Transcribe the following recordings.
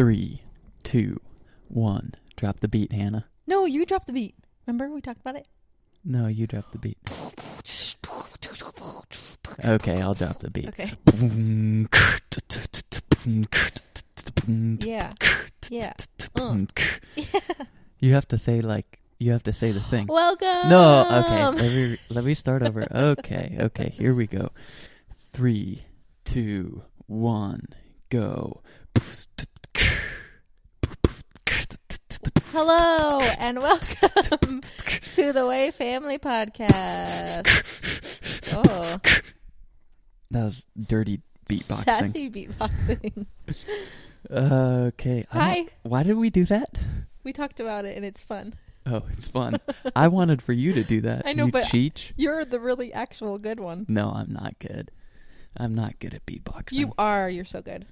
3, 2, 1. Drop the beat, Hannah. No, you dropped the beat. Remember we talked about it? No, you dropped the beat. Okay, I'll drop the beat. Okay. Yeah. Yeah. You have to say the thing. Welcome. No, okay. Let me start over. Okay. Here we go. 3, 2, 1, go. Hello and welcome to the Way Family Podcast. Oh, that was dirty beatboxing. Sassy beatboxing. Okay. Hi. Why did we do that? We talked about it, and it's fun. Oh, it's fun. I wanted for you to do that. I know, but Cheech. You're the really actual good one. No, I'm not good. I'm not good at beatboxing. You are. You're so good.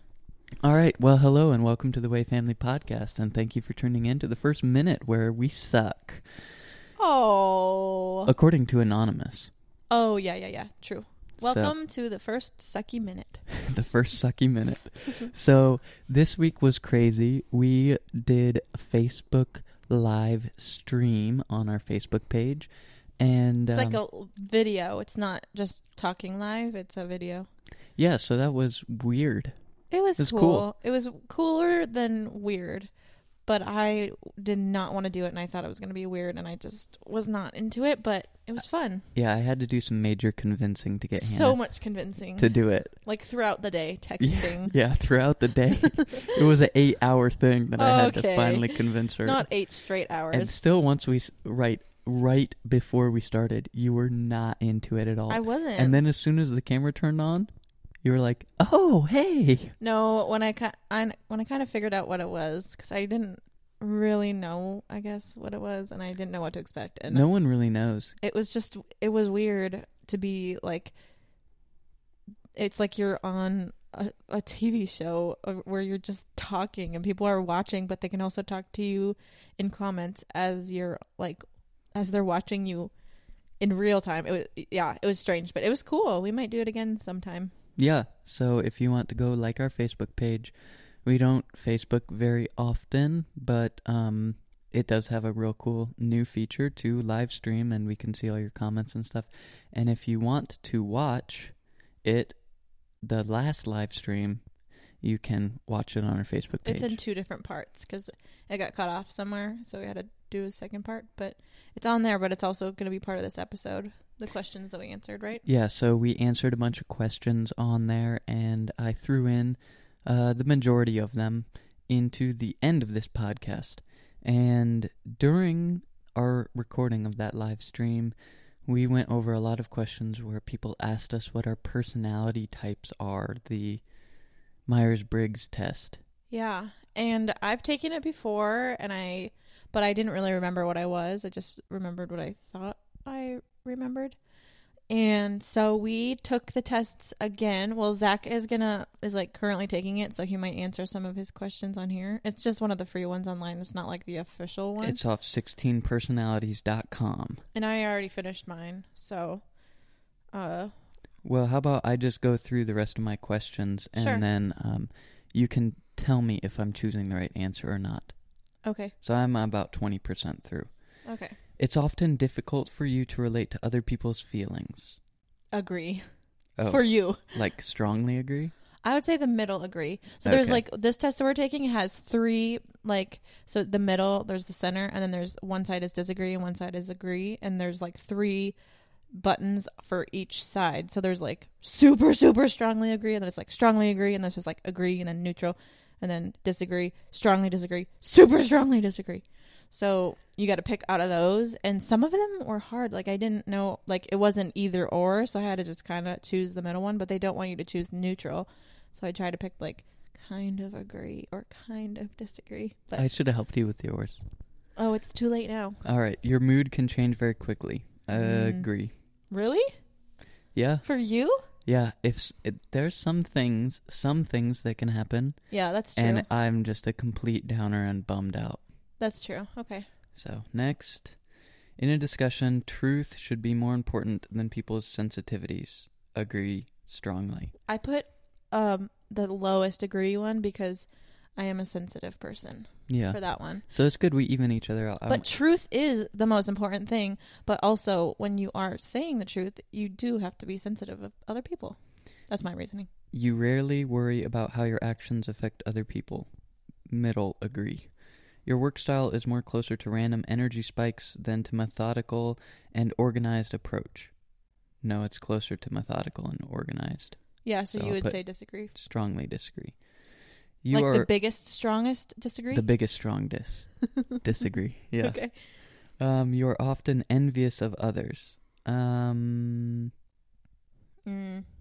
All right. Well, hello, and welcome to the Way Family Podcast, and thank you for tuning in to the first minute where we suck. Oh. According to Anonymous. Oh, yeah. True. Welcome to the first sucky minute. The first sucky minute. So this week was crazy. We did Facebook Live Stream on our Facebook page. And it's like a video. It's not just talking live. It's a video. Yeah, so that was weird. It was cool. It was cooler than weird. But I did not want to do it, and I thought it was going to be weird, and I just was not into it, but it was fun. Yeah, I had to do some major convincing to get Hannah. So much convincing. To do it. Like throughout the day, texting. Yeah, throughout the day. It was an 8-hour thing that I had to finally convince her. Not 8 straight hours. And still, once we right before we started, you were not into it at all. I wasn't. And then as soon as the camera turned on, you were like, "Oh, hey!" No, when I kind of figured out what it was, because I didn't really know, I guess, what it was, and I didn't know what to expect. And no one really knows. It was weird to be like, it's like you're on a TV show where you're just talking and people are watching, but they can also talk to you in comments as they're watching you in real time. It was strange, but it was cool. We might do it again sometime. Yeah, so if you want to go like our Facebook page, we don't Facebook very often, but it does have a real cool new feature to live stream, and we can see all your comments and stuff. And if you want to watch it, the last live stream, you can watch it on our Facebook page. It's in 2 different parts because it got cut off somewhere, so we had to do a second part, but it's on there, but it's also going to be part of this episode. The questions that we answered, right? Yeah, so we answered a bunch of questions on there, and I threw in the majority of them into the end of this podcast. And during our recording of that live stream, we went over a lot of questions where people asked us what our personality types are, the Myers-Briggs test. Yeah, and I've taken it before, but I didn't really remember what I was. I just remembered what I thought I remembered, and so we took the tests again. Well, Zach is currently taking it, so he might answer some of his questions on here. It's just one of the free ones online. It's not like the official one. It's off 16personalities.com, and I already finished mine, so well, how about I just go through the rest of my questions, and sure. Then you can tell me if I'm choosing the right answer or not. Okay, so I'm about 20% through. Okay. It's often difficult for you to relate to other people's feelings. Agree. Oh, for you. Like strongly agree? I would say the middle agree. So there's this test that we're taking has 3, so the middle, there's the center, and then there's one side is disagree and one side is agree. And there's 3 buttons for each side. So there's super, super strongly agree. And then it's strongly agree. And then it's just agree and then neutral. And then disagree, strongly disagree, super strongly disagree. So you got to pick out of those, and some of them were hard. I didn't know, it wasn't either or, so I had to just kind of choose the middle one, but they don't want you to choose neutral. So I tried to pick kind of agree or kind of disagree. But I should have helped you with yours. Oh, it's too late now. All right. Your mood can change very quickly. Agree. Really? Yeah. For you? Yeah, there's some things that can happen. Yeah, that's true. And I'm just a complete downer and bummed out. That's true. Okay. So next, in a discussion, truth should be more important than people's sensitivities. Agree strongly. I put the lowest agree one because I am a sensitive person. Yeah. For that one. So it's good we even each other out. But truth is the most important thing. But also, when you are saying the truth, you do have to be sensitive of other people. That's my reasoning. You rarely worry about how your actions affect other people. Middle, agree. Your work style is more closer to random energy spikes than to methodical and organized approach. No, it's closer to methodical and organized. Yeah, so you would say disagree. Strongly disagree. You like the biggest, strongest disagree? The biggest, strong disagree. Yeah. Okay. You're often envious of others. No,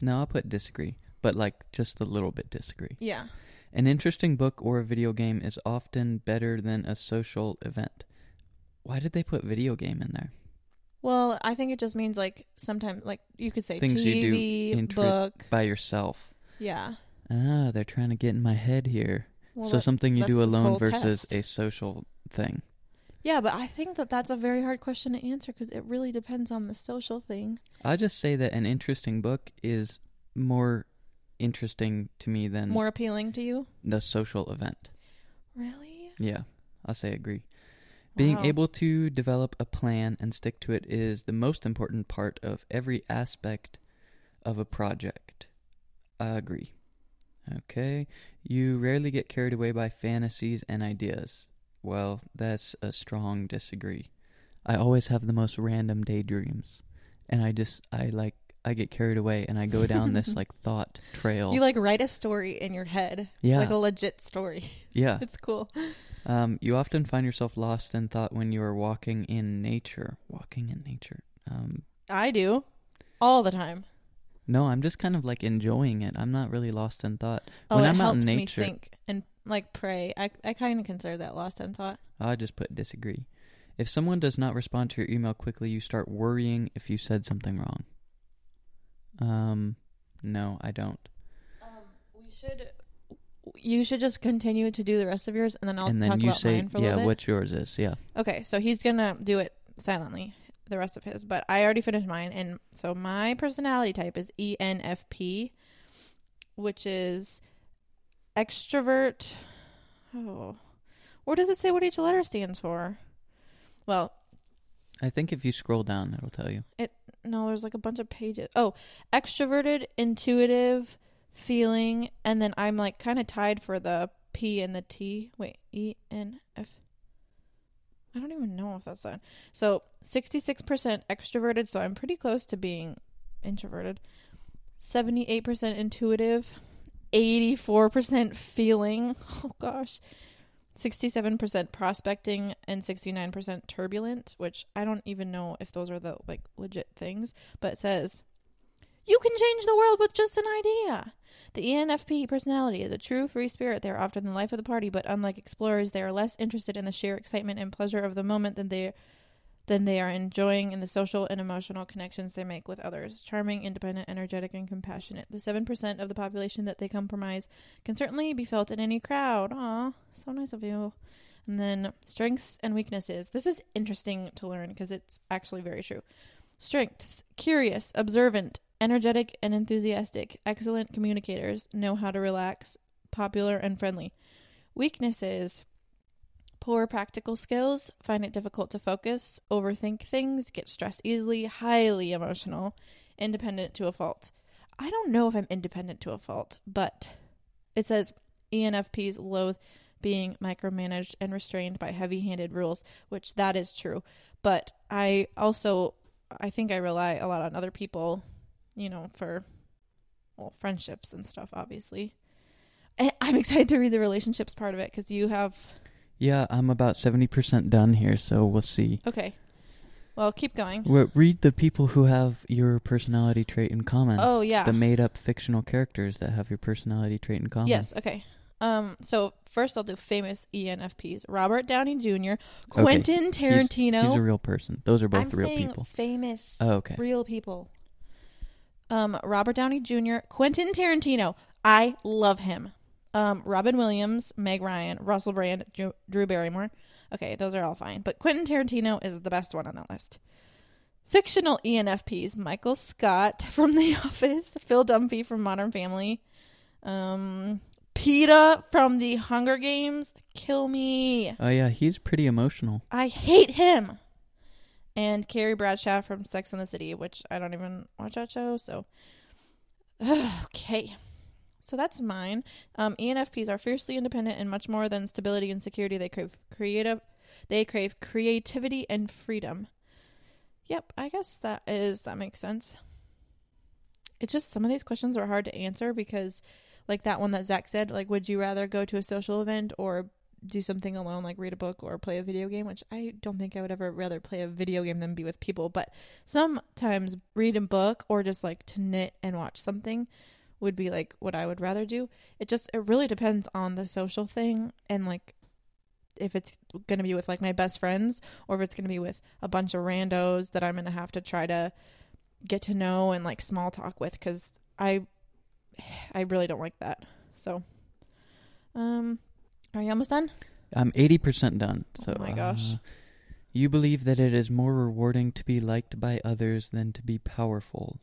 I'll put disagree, but like just a little bit disagree. Yeah. An interesting book or a video game is often better than a social event. Why did they put video game in there? Well, I think it just means like sometimes like you could say things TV, you do book. By yourself. Yeah. Ah, they're trying to get in my head here. Well, so something you do alone versus a social thing. Yeah, but I think that that's a very hard question to answer because it really depends on the social thing. I just say that an interesting book is more interesting to me than... More appealing to you? The social event. Really? Yeah, I'll say agree. Wow. Being able to develop a plan and stick to it is the most important part of every aspect of a project. I agree. Okay, you rarely get carried away by fantasies and ideas. Well, that's a strong disagree. I always have the most random daydreams, and I get carried away, and I go down this like thought trail. You like write a story in your head, yeah, like a legit story. Yeah, it's cool. You often find yourself lost in thought when you are walking in nature. Walking in nature. I do all the time. No, I'm just kind of like enjoying it. I'm not really lost in thought. When I'm out in nature. It helps me think and like pray. I kind of consider that lost in thought. I just put disagree. If someone does not respond to your email quickly, you start worrying if you said something wrong. No, I don't. You should just continue to do the rest of yours and then I'll talk about mine for a little bit. Yeah, what yours is, yeah. Okay, so he's going to do it silently. The rest of his, but I already finished mine. And so my personality type is ENFP, which is extrovert. Oh, or does it say what each letter stands for? Well, I think if you scroll down, it'll tell you. No, there's like a bunch of pages. Oh, extroverted, intuitive, feeling. And then I'm like kind of tied for the P and the T. Wait, ENFP. I don't even know if that's that. So 66% extroverted, so I'm pretty close to being introverted. 78% intuitive, 84% feeling. Oh gosh. 67% prospecting and 69% turbulent, which I don't even know if those are the like legit things, but it says you can change the world with just an idea. The ENFP personality is a true free spirit. They are often the life of the party, but unlike explorers, they are less interested in the sheer excitement and pleasure of the moment than they are enjoying in the social and emotional connections they make with others. Charming, independent, energetic, and compassionate. The 7% of the population that they comprise can certainly be felt in any crowd. Aw, so nice of you. And then strengths and weaknesses. This is interesting to learn because it's actually very true. Strengths: curious, observant, energetic and enthusiastic, excellent communicators, know how to relax, popular and friendly. Weaknesses: poor practical skills, find it difficult to focus, overthink things, get stressed easily, highly emotional, independent to a fault. I don't know if I'm independent to a fault, but it says ENFPs loathe being micromanaged and restrained by heavy-handed rules, which that is true. But I think I rely a lot on other people, you know, for, well, friendships and stuff, obviously. And I'm excited to read the relationships part of it because you have... Yeah, I'm about 70% done here, so we'll see. Okay. Well, keep going. Read the people who have your personality trait in common. Oh, yeah. The made-up fictional characters that have your personality trait in common. Yes, okay. So first I'll do famous ENFPs. Robert Downey Jr., Quentin Tarantino. He's a real person. Those are both real people. Famous. Oh, okay. Real people. Robert Downey Jr., Quentin Tarantino. I love him. Robin Williams, Meg Ryan, Russell Brand, Drew Barrymore. Okay, those are all fine. But Quentin Tarantino is the best one on that list. Fictional ENFPs: Michael Scott from The Office, Phil Dunphy from Modern Family, PETA from the Hunger Games. Kill me. Oh, yeah. He's pretty emotional. I hate him. And Carrie Bradshaw from Sex and the City, which I don't even watch that show. So, okay. So that's mine. ENFPs are fiercely independent and much more than stability and security. They crave creativity and freedom. Yep, I guess that makes sense. It's just some of these questions are hard to answer because, like that one that Zach said, like, would you rather go to a social event or do something alone, like read a book or play a video game, which I don't think I would ever rather play a video game than be with people. But sometimes read a book or just like to knit and watch something would be like what I would rather do. It really depends on the social thing and like if it's going to be with like my best friends or if it's going to be with a bunch of randos that I'm going to have to try to get to know and like small talk with, because I really don't like that. So, are you almost done? I'm 80% done. So, oh my gosh. You believe that it is more rewarding to be liked by others than to be powerful.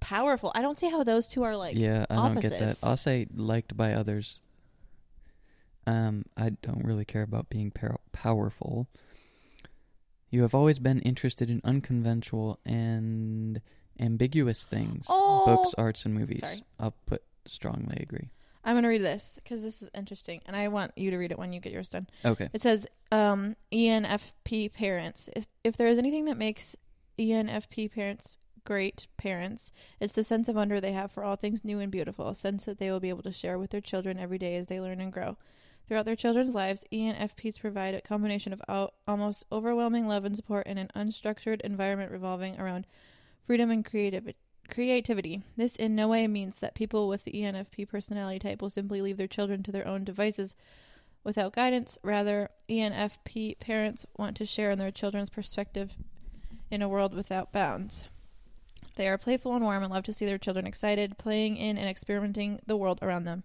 Powerful. I don't see how those two are like opposites. Don't get that. I'll say liked by others. I don't really care about being powerful. You have always been interested in unconventional and ambiguous things. Oh. Books, arts, and movies. Sorry. I'll put strongly agree. I'm going to read this because this is interesting, and I want you to read it when you get yours done. Okay. It says, ENFP parents. If there is anything that makes ENFP parents great parents, it's the sense of wonder they have for all things new and beautiful, a sense that they will be able to share with their children every day as they learn and grow. Throughout their children's lives, ENFPs provide a combination of almost overwhelming love and support in an unstructured environment revolving around freedom and creativity. This in no way means that people with the ENFP personality type will simply leave their children to their own devices without guidance. Rather, ENFP parents want to share in their children's perspective in a world without bounds. They are playful and warm and love to see their children excited, playing in and experimenting the world around them.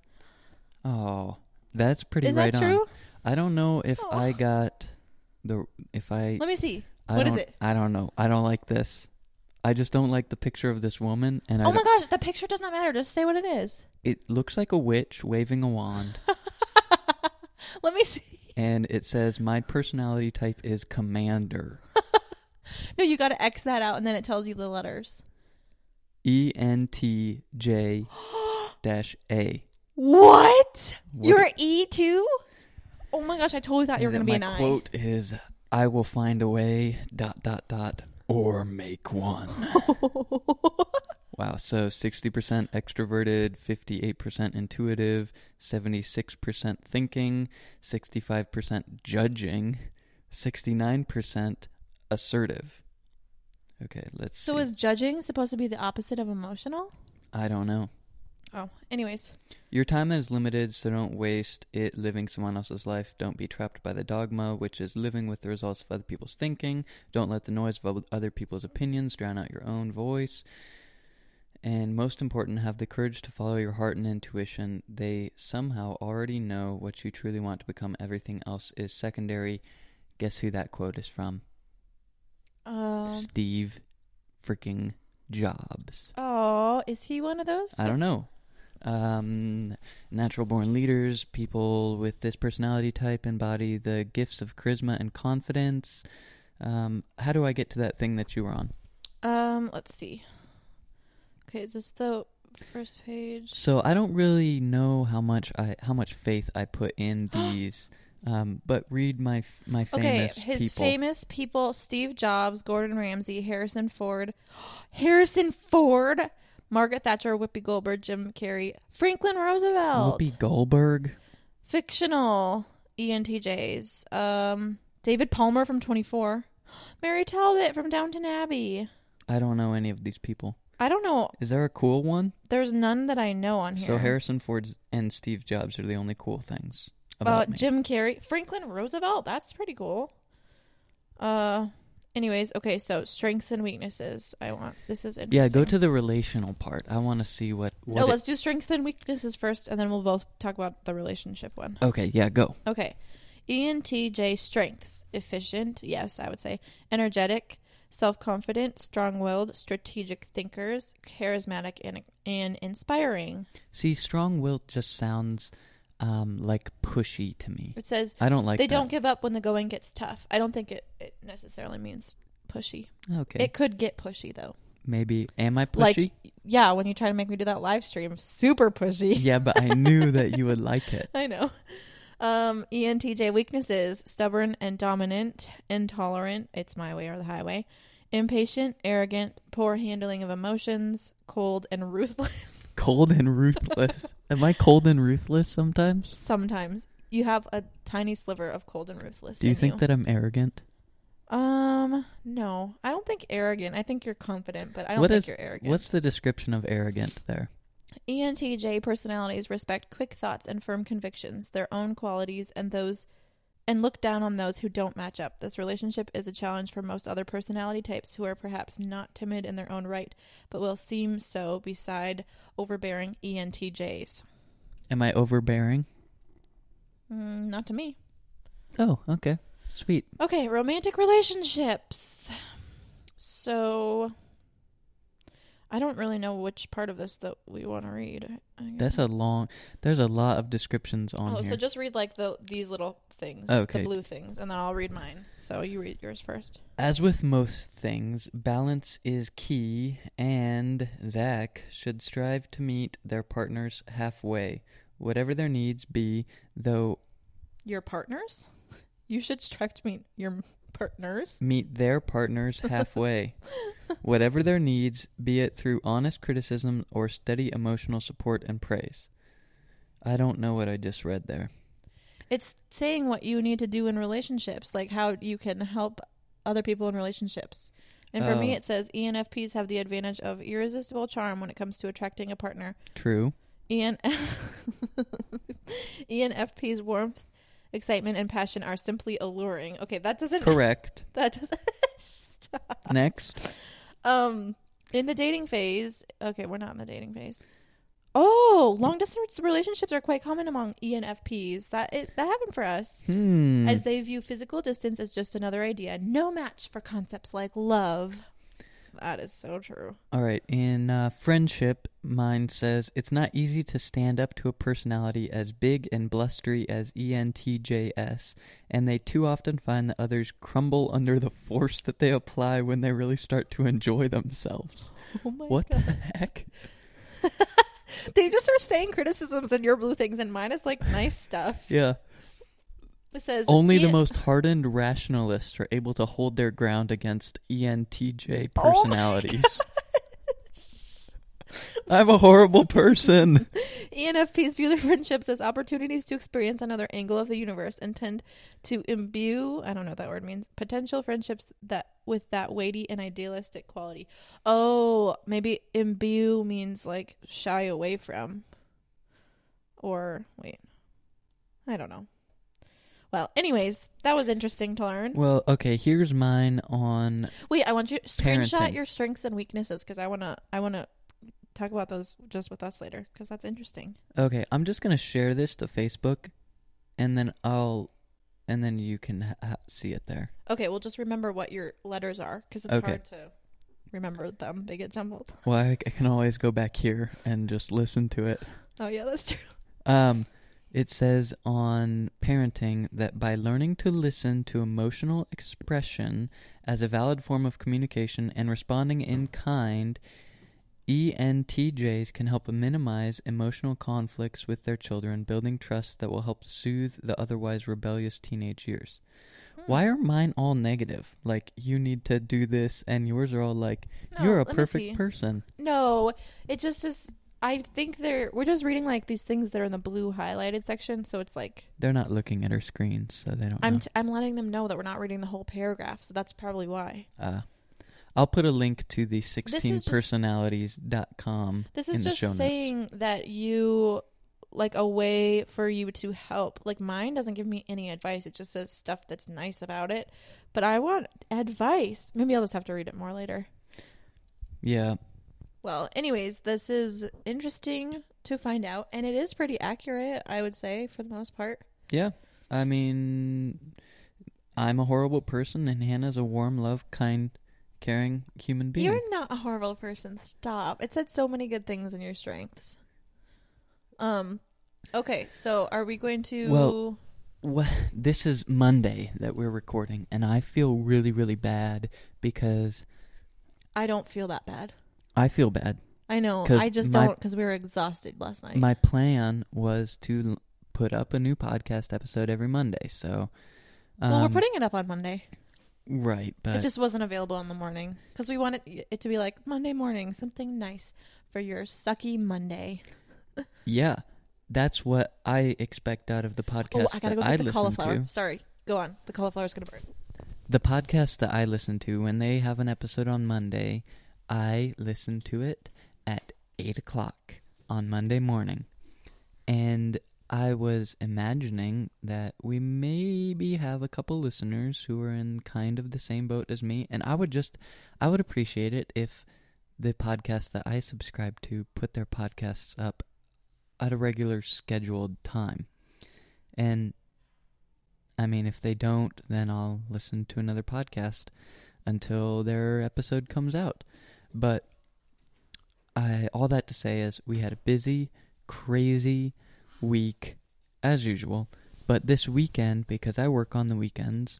Oh, that's pretty right on. Is that true? I don't know if I got the... Let me see. What is it? I don't know. I don't like this. I just don't like the picture of this woman. And oh my gosh, the picture does not matter. Just say what it is. It looks like a witch waving a wand. Let me see. And it says, my personality type is commander. No, you got to X that out, and then it tells you the letters. ENTJ -A. What? You're an E too? Oh my gosh, I totally thought you were going to be an I. My quote is, I will find a way, ... or make one. Wow. So 60% extroverted, 58% intuitive, 76% thinking, 65% judging, 69% assertive. Okay, let's see. So is judging supposed to be the opposite of emotional? I don't know. Oh, anyways. Your time is limited, so don't waste it living someone else's life. Don't be trapped by the dogma, which is living with the results of other people's thinking. Don't let the noise of other people's opinions drown out your own voice. And most important, have the courage to follow your heart and intuition. They somehow already know what you truly want to become. Everything else is secondary. Guess who that quote is from? Steve freaking Jobs. Oh, is he one of those? I don't know. Natural born leaders, people with this personality type embody the gifts of charisma and confidence. How do I get to that thing that you were on? Let's see. Okay, is this the first page? So I don't really know how much faith I put in these. But read my famous people. Okay, his famous people: Steve Jobs, Gordon Ramsay, Harrison Ford, Margaret Thatcher, Whoopi Goldberg, Jim Carrey, Franklin Roosevelt. Whoopi Goldberg. Fictional ENTJs. David Palmer from 24. Mary Talbot from Downton Abbey. I don't know any of these people. I don't know. Is there a cool one? There's none that I know on here. So Harrison Ford and Steve Jobs are the only cool things about me. Jim Carrey. Franklin Roosevelt. That's pretty cool. Anyways, okay, so strengths and weaknesses. This is interesting. Yeah, go to the relational part. I want to see what let's do strengths and weaknesses first, and then we'll both talk about the relationship one. Okay, yeah, go. Okay. ENTJ strengths. Efficient, yes, I would say. Energetic, self-confident, strong-willed, strategic thinkers, charismatic, and inspiring. See, strong-willed just sounds like pushy to me. It says I don't like they that. Don't give up when the going gets tough. I don't think it necessarily means pushy. Okay. It could get pushy, though. Maybe. Am I pushy? Like, yeah, when you try to make me do that live stream, super pushy. Yeah, but I knew that you would like it. I know. ENTJ weaknesses: stubborn and dominant, intolerant, it's my way or the highway, impatient, arrogant, poor handling of emotions, cold and ruthless. Cold and ruthless. Am I cold and ruthless sometimes? Sometimes. You have a tiny sliver of cold and ruthless. Do you think that I'm arrogant? No, I don't think arrogant. I think you're confident, but I don't think you're arrogant. What's the description of arrogant there? ENTJ personalities respect quick thoughts and firm convictions, their own qualities, and look down on those who don't match up. This relationship is a challenge for most other personality types who are perhaps not timid in their own right, but will seem so beside overbearing ENTJs. Am I overbearing? Not to me. Oh, okay. Sweet. Okay, romantic relationships. So, I don't really know which part of this that we want to read. That's a long... There's a lot of descriptions on here. Oh, so just read, like, these little things. Okay. The blue things, and then I'll read mine. So, you read yours first. As with most things, balance is key, and Zach should strive to meet their partners halfway, whatever their needs be, though... Your partners? You should strive to meet your partners. Meet their partners halfway. Whatever their needs, be it through honest criticism or steady emotional support and praise. I don't know what I just read there. It's saying what you need to do in relationships, like how you can help other people in relationships. And for me, it says ENFPs have the advantage of irresistible charm when it comes to attracting a partner. True. ENFP's warmth, excitement, and passion are simply alluring. Okay, that doesn't... Correct. That doesn't... Stop. Next. In the dating phase... Okay, we're not in the dating phase. Oh, long-distance relationships are quite common among ENFPs. That happened for us. As they view physical distance as just another idea. No match for concepts like love. That is so true. All right, in friendship, mine says, it's not easy to stand up to a personality as big and blustery as ENTJs, and they too often find that others crumble under the force that they apply when they really start to enjoy themselves. Oh my what gosh. The heck? They just are saying criticisms in your blue things, and mine is like nice stuff. Yeah. It says, only the most hardened rationalists are able to hold their ground against ENTJ personalities. Oh, I'm a horrible person. ENFPs view their friendships as opportunities to experience another angle of the universe and tend to imbue, I don't know what that word means, potential friendships that with that weighty and idealistic quality. Oh, maybe imbue means like shy away from. Or, wait, I don't know. Well, anyways, that was interesting to learn. Well, okay, here's mine on Wait, I want you to screenshot your strengths and weaknesses because I wanna talk about those just with us later because that's interesting. Okay, I'm just going to share this to Facebook and then you can see it there. Okay, well, just remember what your letters are because it's hard to remember them. They get jumbled. Well, I can always go back here and just listen to it. Oh, yeah, that's true. It says on parenting that by learning to listen to emotional expression as a valid form of communication and responding in kind, ENTJs can help minimize emotional conflicts with their children, building trust that will help soothe the otherwise rebellious teenage years. Why are mine all negative? Like, you need to do this, and yours are all like, no, you're a perfect person. No, it just is... I think we're just reading like these things that are in the blue highlighted section, so it's like they're not looking at our screens, so they don't. I'm letting them know that we're not reading the whole paragraph, so that's probably why. I'll put a link to the 16personalities.com. This is just saying that you like a way for you to help. Like mine doesn't give me any advice; it just says stuff that's nice about it. But I want advice. Maybe I'll just have to read it more later. Yeah. Well, anyways, this is interesting to find out, and it is pretty accurate, I would say, for the most part. Yeah. I mean, I'm a horrible person, and Hannah's a warm, love, kind, caring human being. You're not a horrible person. Stop. It said so many good things in your strengths. Okay, so are we going to... Well, this is Monday that we're recording, and I feel really, really bad because... I don't feel that bad. I feel bad. I know. I just don't, because we were exhausted last night. My plan was to put up a new podcast episode every Monday, so... well, we're putting it up on Monday. Right, but... It just wasn't available in the morning, because we wanted it to be like, Monday morning, something nice for your sucky Monday. Yeah. That's what I expect out of the podcast that I listen to. Sorry, go on. The cauliflower is going to burn. The podcast that I listen to, when they have an episode on Monday, I listen to it at 8 o'clock on Monday morning. And I was imagining that we maybe have a couple listeners who are in kind of the same boat as me. And I would appreciate it if the podcast that I subscribe to put their podcasts up at a regular scheduled time. And I mean, if they don't, then I'll listen to another podcast until their episode comes out. But all that to say is we had a busy, crazy week as usual. But this weekend, because I work on the weekends,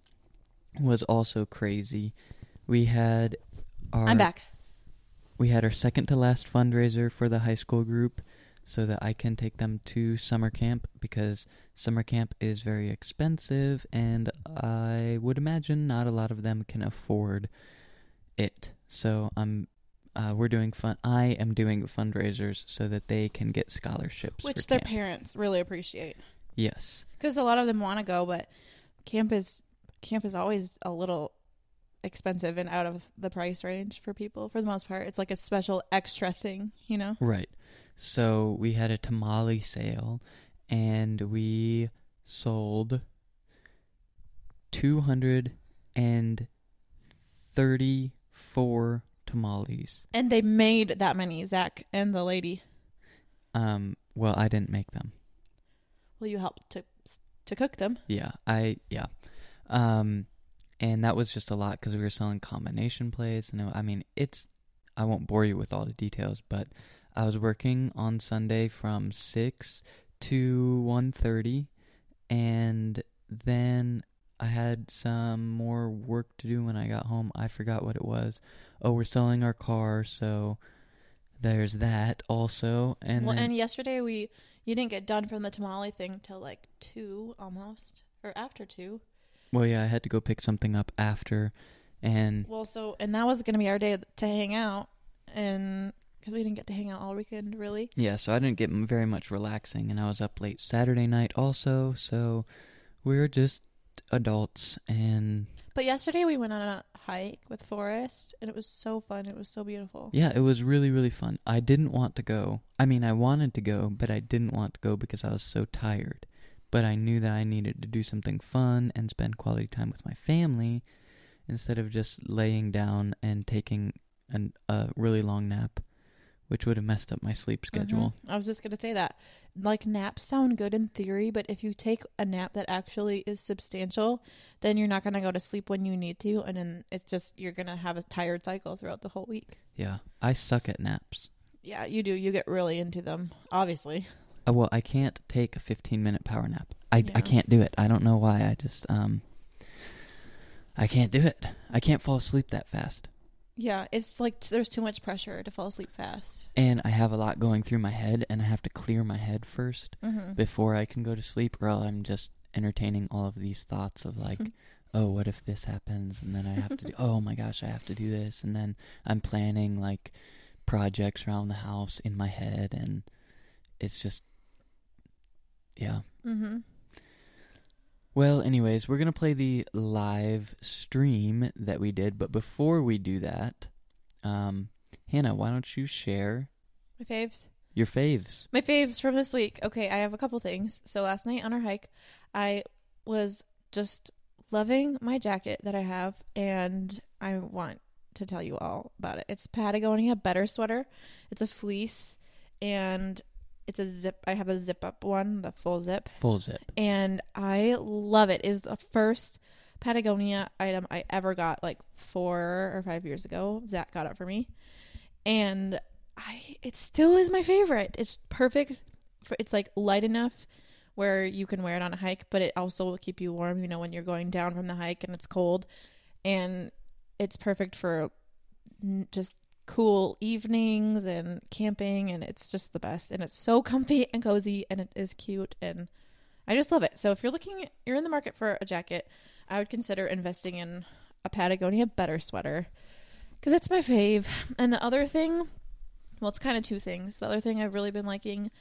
was also crazy. We had our second to last fundraiser for the high school group, so that I can take them to summer camp, because summer camp is very expensive, and I would imagine not a lot of them can afford it. So I am doing fundraisers so that they can get scholarships, which their parents really appreciate. Yes, because a lot of them want to go, but camp is always a little expensive and out of the price range for people. For the most part, it's like a special extra thing, you know? Right. So we had a tamale sale, and we sold 234 tamales. And they made that many, Zach and the lady. Well, I didn't make them. Well, you helped to cook them. Yeah. And that was just a lot, because we were selling combination plays. And I mean, I won't bore you with all the details, but I was working on Sunday from 6 to 1:30, and then I had some more work to do when I got home. I forgot what it was. Oh, we're selling our car, so there's that also. And yesterday you didn't get done from the tamale thing till like 2 almost, or after 2. Well, yeah, I had to go pick something up after, and that was going to be our day to hang out, and because we didn't get to hang out all weekend, really. Yeah, so I didn't get very much relaxing, and I was up late Saturday night also, so we were just adults, But yesterday we went on a hike with Forrest, and it was so fun, it was so beautiful. Yeah, it was really, really fun. I didn't want to go. I mean, I wanted to go, but I didn't want to go because I was so tired. But I knew that I needed to do something fun and spend quality time with my family instead of just laying down and taking a really long nap, which would have messed up my sleep schedule. Mm-hmm. I was just going to say that. Like, naps sound good in theory, but if you take a nap that actually is substantial, then you're not going to go to sleep when you need to, and then it's just you're going to have a tired cycle throughout the whole week. Yeah. I suck at naps. Yeah, you do. You get really into them, obviously. Well, I can't take a 15-minute power nap. I can't do it. I don't know why. I just, I can't do it. I can't fall asleep that fast. Yeah, it's like there's too much pressure to fall asleep fast. And I have a lot going through my head, and I have to clear my head first before I can go to sleep, or I'm just entertaining all of these thoughts of like, oh, what if this happens? And then I have to do, oh my gosh, I have to do this. And then I'm planning like projects around the house in my head, and it's just... Yeah. Mm-hmm. Well, anyways, we're going to play the live stream that we did. But before we do that, Hannah, why don't you share... My faves? Your faves. My faves from this week. Okay, I have a couple things. So last night on our hike, I was just loving my jacket that I have, and I want to tell you all about it. It's Patagonia Better Sweater. It's a fleece, and... It's a zip. I have a zip up one, the full zip. And I love it. It's the first Patagonia item I ever got like 4 or 5 years ago. Zach got it for me. And it still is my favorite. It's perfect. It's like light enough where you can wear it on a hike, but it also will keep you warm, you know, when you're going down from the hike and it's cold. And it's perfect for just cool evenings and camping, and it's just the best. And it's so comfy and cozy, and it is cute, and I just love it. So if you're in the market for a jacket, I would consider investing in a Patagonia Better Sweater, because that's my fave. And the other thing, well, it's kind of two things. The other thing I've really been liking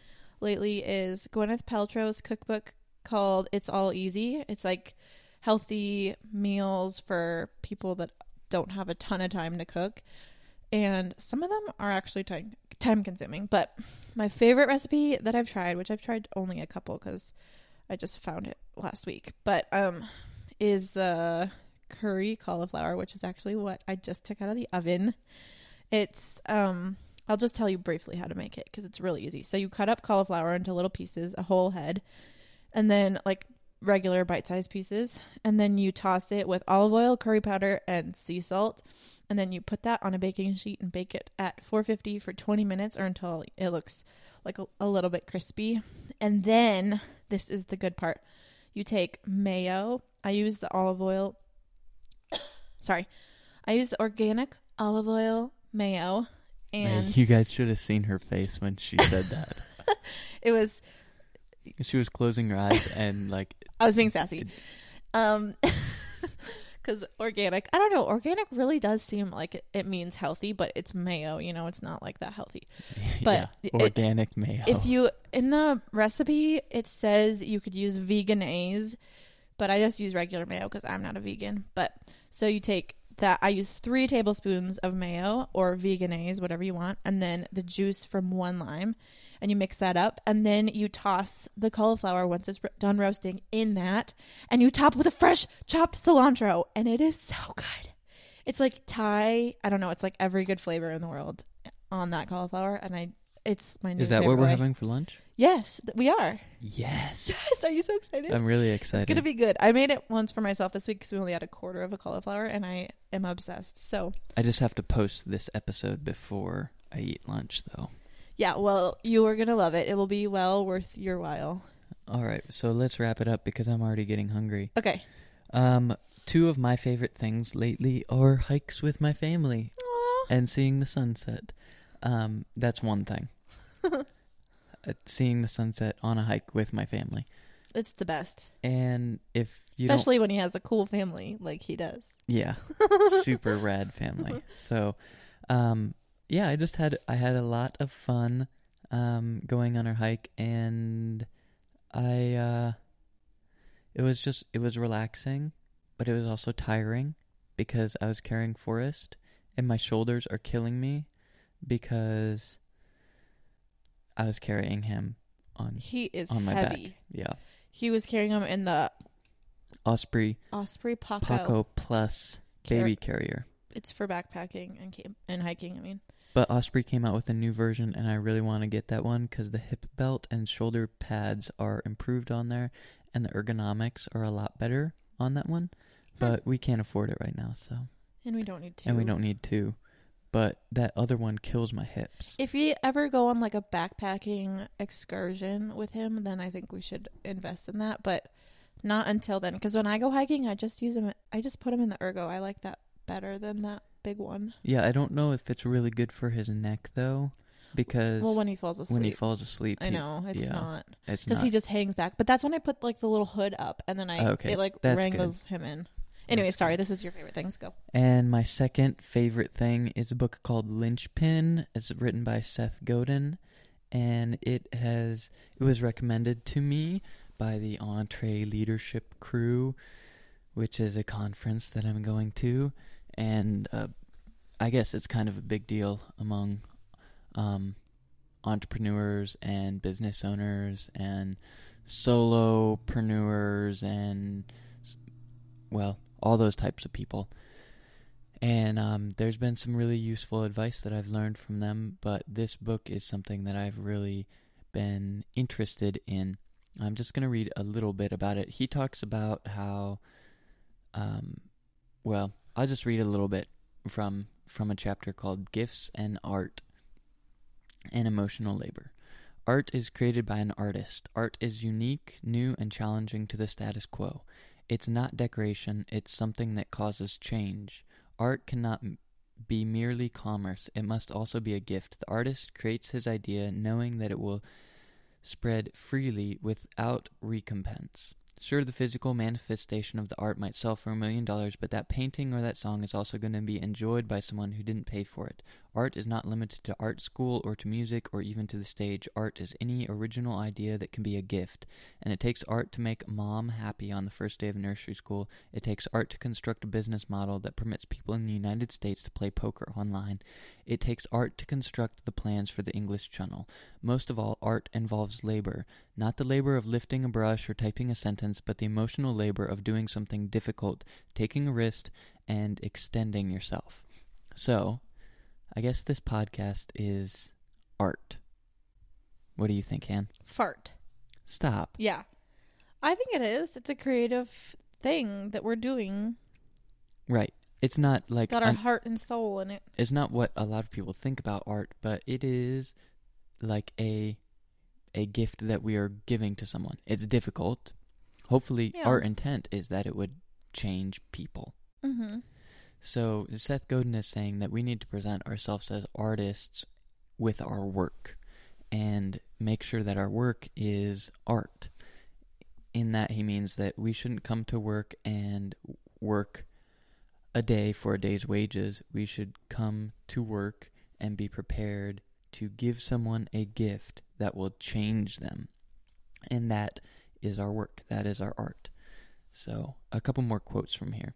lately is Gwyneth Paltrow's cookbook called It's All Easy. It's like healthy meals for people that don't have a ton of time to cook. And some of them are actually time consuming. But my favorite recipe that I've tried, which I've tried only a couple because I just found it last week, but is the curry cauliflower, which is actually what I just took out of the oven. It's I'll just tell you briefly how to make it because it's really easy. So you cut up cauliflower into little pieces, a whole head, and then like regular bite-sized pieces, and then you toss it with olive oil, curry powder, and sea salt, and then you put that on a baking sheet and bake it at 450 for 20 minutes or until it looks like a little bit crispy. And then this is the good part. You take mayo. I use the olive oil. Sorry. I use the organic olive oil mayo. And man, you guys should have seen her face when she said that. It was... She was closing her eyes and like... I was being sassy. Because organic... I don't know. Organic really does seem like it means healthy, but it's mayo. You know, it's not like that healthy. But yeah, organic mayo. If you... In the recipe, it says you could use veganaise, but I just use regular mayo because I'm not a vegan. But so you take that... I use 3 tablespoons of mayo or veganaise, whatever you want, and then the juice from 1 lime. And you mix that up, and then you toss the cauliflower once it's done roasting in that, and you top with a fresh chopped cilantro, and it is so good. It's like Thai, I don't know, it's like every good flavor in the world on that cauliflower, and it's my new favorite. Is that what we're having for lunch? Yes, we are. Yes. Are you so excited? I'm really excited. It's going to be good. I made it once for myself this week because we only had a quarter of a cauliflower, and I am obsessed. So I just have to post this episode before I eat lunch, though. Yeah, well, you are going to love it. It will be well worth your while. All right, so let's wrap it up because I'm already getting hungry. Okay. 2 of my favorite things lately are hikes with my family. Aww. And seeing the sunset. That's one thing. Seeing the sunset on a hike with my family. It's the best. And if you Especially when he has a cool family like he does. Yeah, super rad family. So, yeah, I had a lot of fun going on our hike, and it was relaxing, but it was also tiring because I was carrying Forrest, and my shoulders are killing me because I was carrying him on my back. Yeah. He was carrying him in the Osprey Paco Plus baby carrier. It's for backpacking and hiking, I mean. But Osprey came out with a new version, and I really want to get that one because the hip belt and shoulder pads are improved on there, and the ergonomics are a lot better on that one. But we can't afford it right now, so. And we don't need to. But that other one kills my hips. If we ever go on like a backpacking excursion with him, then I think we should invest in that. But not until then, because when I go hiking, I just use him. I just put him in the ergo. I like that better than that big one. Yeah, I don't know if it's really good for his neck though, because well, when he falls asleep, I know it's not. It's because he just hangs back. But that's when I put like the little hood up, and then it like wrangles him in. Anyway, that's sorry, good. This is your favorite things. Go. And my second favorite thing is a book called Linchpin. It's written by Seth Godin, and it was recommended to me by the Entree Leadership Crew, which is a conference that I'm going to. And I guess it's kind of a big deal among entrepreneurs and business owners and solopreneurs and, well, all those types of people. And there's been some really useful advice that I've learned from them, but this book is something that I've really been interested in. I'm just going to read a little bit about it. He talks about how Well, I'll just read a little bit from a chapter called Gifts and Art and Emotional Labor. Art is created by an artist. Art is unique, new, and challenging to the status quo. It's not decoration, it's something that causes change. Art cannot be merely commerce. It must also be a gift. The artist creates his idea knowing that it will spread freely without recompense. Sure, the physical manifestation of the art might sell for $1 million, but that painting or that song is also going to be enjoyed by someone who didn't pay for it. Art is not limited to art school or to music or even to the stage. Art is any original idea that can be a gift. And it takes art to make mom happy on the first day of nursery school. It takes art to construct a business model that permits people in the United States to play poker online. It takes art to construct the plans for the English Channel. Most of all, art involves labor. Not the labor of lifting a brush or typing a sentence, but the emotional labor of doing something difficult, taking a risk, and extending yourself. So, I guess this podcast is art. What do you think, Han? Fart. Stop. Yeah. I think it is. It's a creative thing that we're doing. Right. It's not like... It's got our heart and soul in it. It's not what a lot of people think about art, but it is like a gift that we are giving to someone. It's difficult. Hopefully, yeah. Our intent is that it would change people. Mm-hmm. So Seth Godin is saying that we need to present ourselves as artists with our work and make sure that our work is art. In that, he means that we shouldn't come to work and work a day for a day's wages. We should come to work and be prepared to give someone a gift that will change them. And that is our work. That is our art. So, a couple more quotes from here.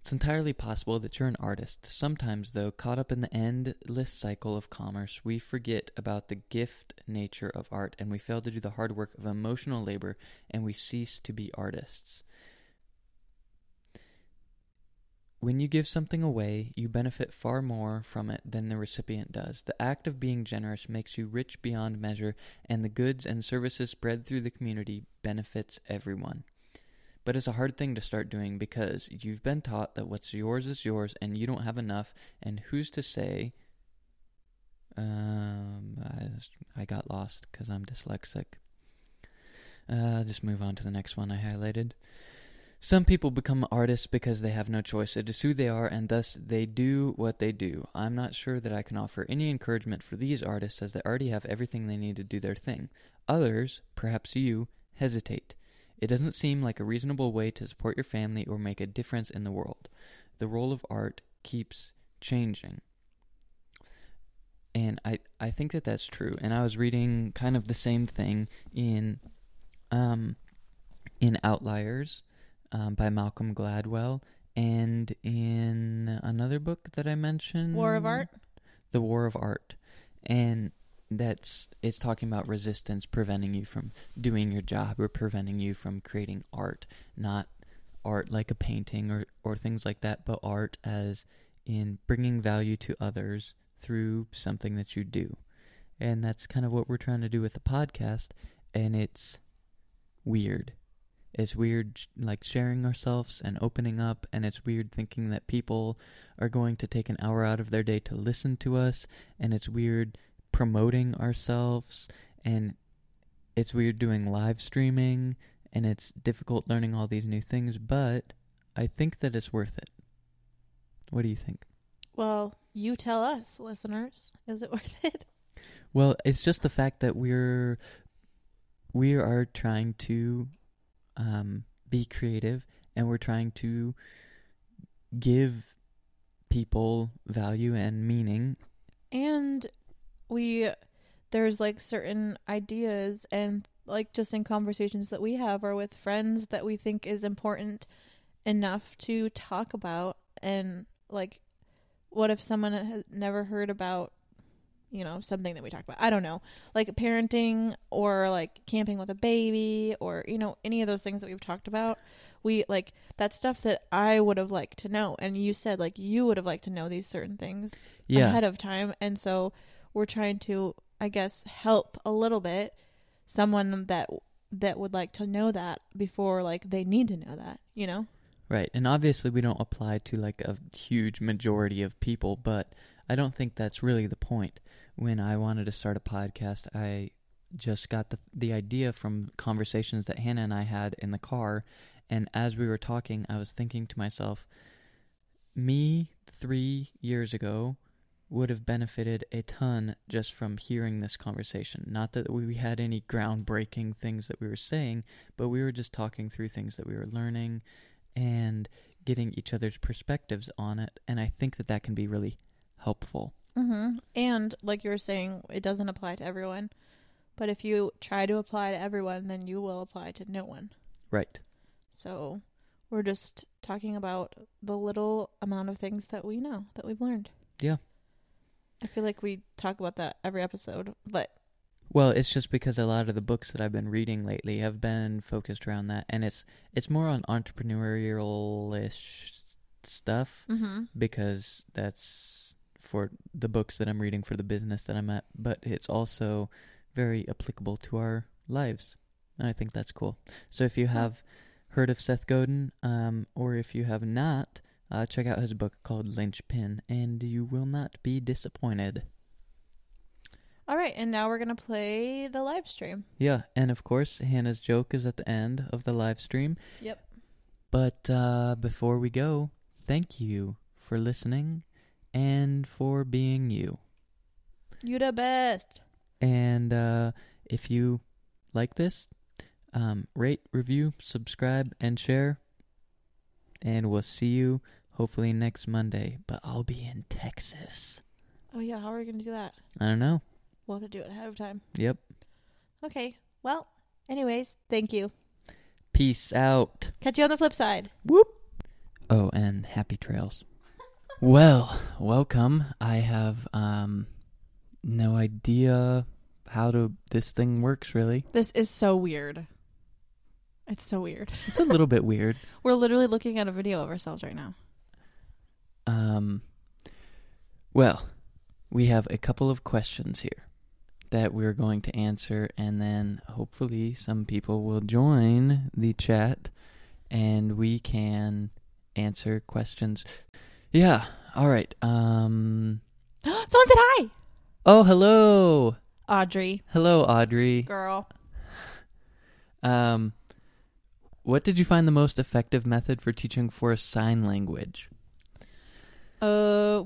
It's entirely possible that you're an artist. Sometimes, though, caught up in the endless cycle of commerce, we forget about the gift nature of art, and we fail to do the hard work of emotional labor, and we cease to be artists. When you give something away, you benefit far more from it than the recipient does. The act of being generous makes you rich beyond measure, and the goods and services spread through the community benefits everyone. But it's a hard thing to start doing because you've been taught that what's yours is yours, and you don't have enough, and who's to say... I got lost because I'm dyslexic. I'll just move on to the next one I highlighted. Some people become artists because they have no choice. It is who they are, and thus they do what they do. I'm not sure that I can offer any encouragement for these artists, as they already have everything they need to do their thing. Others, perhaps you, hesitate. It doesn't seem like a reasonable way to support your family or make a difference in the world. The role of art keeps changing. And I think that that's true. And I was reading kind of the same thing in Outliers, by Malcolm Gladwell, and in another book that I mentioned, War of Art. The War of Art, and it's talking about resistance preventing you from doing your job or preventing you from creating art, not art like a painting or things like that, but art as in bringing value to others through something that you do, and that's kind of what we're trying to do with the podcast, and it's weird. It's weird, like, sharing ourselves and opening up, and it's weird thinking that people are going to take an hour out of their day to listen to us, and it's weird promoting ourselves, and it's weird doing live streaming, and it's difficult learning all these new things, but I think that it's worth it. What do you think? Well, you tell us, listeners. Is it worth it? Well, it's just the fact that we are trying to... be creative, and we're trying to give people value and meaning. And there's like certain ideas, and like just in conversations that we have or with friends that we think is important enough to talk about. And like, what if someone has never heard about, you know, something that we talked about, I don't know, like parenting or like camping with a baby or, you know, any of those things that we've talked about. We like that stuff that I would have liked to know. And you said like, you would have liked to know these certain things ahead of time. And so we're trying to, I guess, help a little bit someone that would like to know that before like they need to know that, you know? Right, and obviously we don't apply to like a huge majority of people, but I don't think that's really the point. When I wanted to start a podcast, I just got the idea from conversations that Hannah and I had in the car, and as we were talking, I was thinking to myself, me 3 years ago would have benefited a ton just from hearing this conversation. Not that we had any groundbreaking things that we were saying, but we were just talking through things that we were learning and getting each other's perspectives on it, and I think that that can be really helpful. Mm-hmm. And like you were saying, it doesn't apply to everyone, but if you try to apply to everyone, then you will apply to no one. Right. So we're just talking about the little amount of things that we know, that we've learned. Yeah. I feel like we talk about that every episode, but... Well, it's just because a lot of the books that I've been reading lately have been focused around that, and it's more on entrepreneurial-ish stuff, mm-hmm. because that's for the books that I'm reading for the business that I'm at, but it's also very applicable to our lives, and I think that's cool. So if you have heard of Seth Godin, or if you have not, check out his book called Linchpin, and you will not be disappointed. All right, and now we're going to play the live stream. Yeah, and of course, Hannah's joke is at the end of the live stream. Yep. But before we go, thank you for listening and for being you. You the best. And if you like this, rate, review, subscribe, and share. And we'll see you hopefully next Monday, but I'll be in Texas. Oh, yeah, how are we going to do that? I don't know. We'll have to do it ahead of time. Yep. Okay. Well, anyways, thank you. Peace out. Catch you on the flip side. Whoop. Oh, and happy trails. Well, welcome. I have no idea how this thing works, really. This is so weird. It's so weird. It's a little bit weird. We're literally looking at a video of ourselves right now. Well, we have a couple of questions here that we're going to answer, and then hopefully some people will join the chat and we can answer questions. Yeah. All right. Someone said hi. Oh, hello. Audrey. Hello, Audrey. Girl. What did you find the most effective method for teaching for sign language?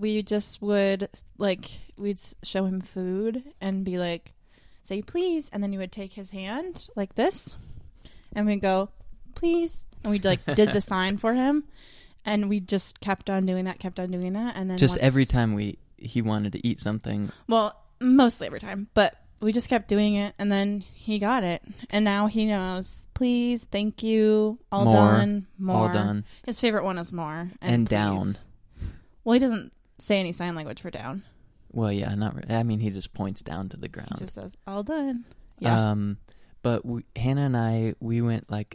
We just would, like, we'd show him food and be like, say please, and then you would take his hand like this, and we'd go, please, and we'd like did the sign for him, and we just kept on doing that, and then just every time he wanted to eat something. Well, mostly every time, but we just kept doing it, and then he got it, and now he knows please, thank you, all done. His favorite one is more and down. Well, he doesn't say any sign language for down. Well, yeah, not really. I mean, he just points down to the ground. He just says, all done. Yeah. But Hannah and I, we went like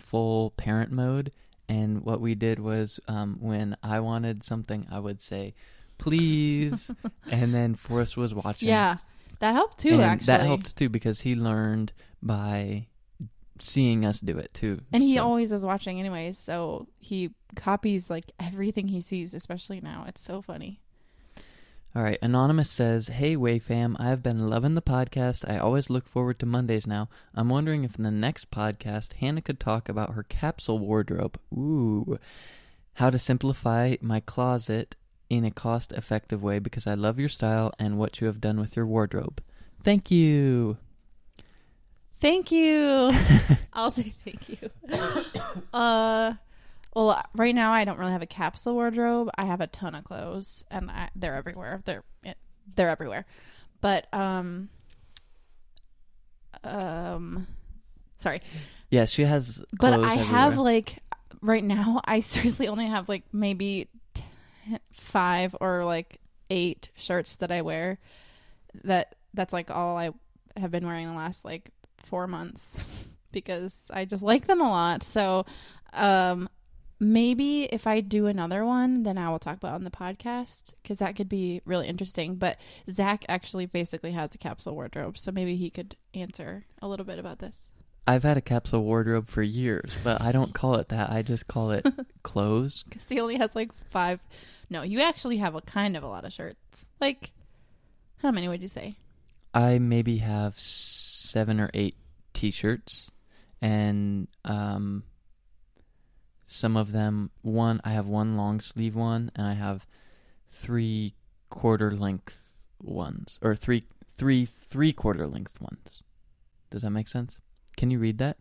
full parent mode. And what we did was when I wanted something, I would say, please. And then Forrest was watching. Yeah, that helped too, and actually. That helped too because he learned by seeing us do it too, and he always is watching anyways, so he copies like everything he sees, especially now. It's so funny. All right, Anonymous says, hey Way Fam, I've been loving the podcast. I always look forward to Mondays now. I'm wondering if in the next podcast Hannah could talk about her capsule wardrobe. Ooh, how to simplify my closet in a cost effective way, because I love your style and what you have done with your wardrobe. Thank you. I'll say thank you. Well, right now I don't really have a capsule wardrobe. I have a ton of clothes, and they're everywhere. They're everywhere. But sorry. Yeah, she has clothes but I everywhere. Have like right now I seriously only have like maybe 5 or like 8 shirts that I wear. That's like all I have been wearing the last like 4 months, because I just like them a lot. So maybe if I do another one, then I will talk about it on the podcast, because that could be really interesting. But Zach actually basically has a capsule wardrobe, so maybe he could answer a little bit about this. I've had a capsule wardrobe for years, but I don't call it that. I just call it clothes. Because he only has like 5. No, you actually have a kind of a lot of shirts. Like, how many would you say? I maybe have 7 or 8 t-shirts, and some of them, I have one long sleeve one, and I have 3 quarter length ones, or three quarter length ones. Does that make sense? Can you read that?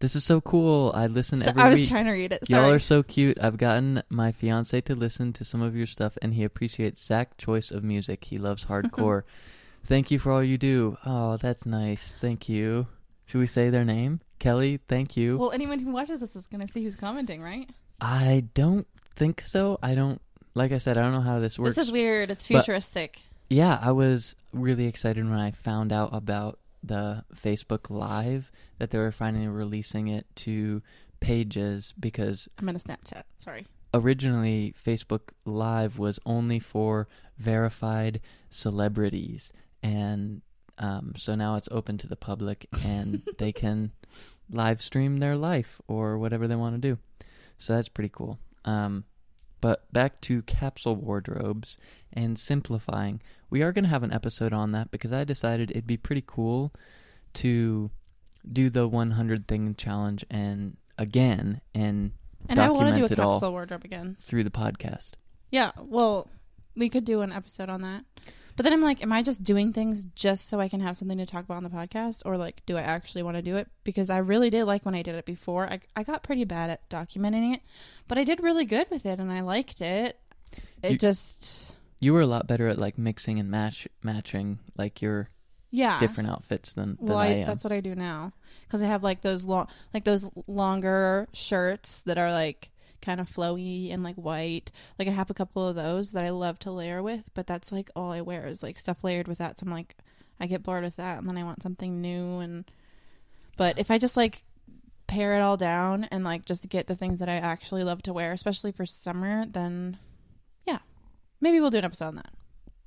This is so cool. I listen every week. I was trying to read it. Sorry. Y'all are so cute. I've gotten my fiance to listen to some of your stuff, and he appreciates Zach's choice of music. He loves hardcore. Thank you for all you do. Oh, that's nice. Thank you. Should we say their name? Kelly, thank you. Well, anyone who watches this is going to see who's commenting, right? I don't think so. Like I said, I don't know how this works. This is weird. It's futuristic. But, yeah, I was really excited when I found out about the Facebook Live, that they were finally releasing it to pages, because I'm in a Snapchat. Sorry. Originally, Facebook Live was only for verified celebrities, and so now it's open to the public, and they can live stream their life or whatever they want to do. So that's pretty cool. But back to capsule wardrobes and simplifying. We are going to have an episode on that, because I decided it'd be pretty cool to do the 100 thing challenge and document it all. And I want to do a capsule wardrobe again. Through the podcast. Yeah, well, we could do an episode on that. But then I'm like, am I just doing things just so I can have something to talk about on the podcast? Or like, do I actually want to do it? Because I really did like when I did it before. I got pretty bad at documenting it, but I did really good with it, and I liked it. You were a lot better at like mixing and matching like your different outfits than I am. That's what I do now, because I have like those longer shirts that are like kind of flowy and like white. Like I have a couple of those that I love to layer with, but that's like all I wear is like stuff layered with that. So I'm like, I get bored with that, and then I want something new. But if I just like pare it all down and like just get the things that I actually love to wear, especially for summer, then yeah, maybe we'll do an episode on that.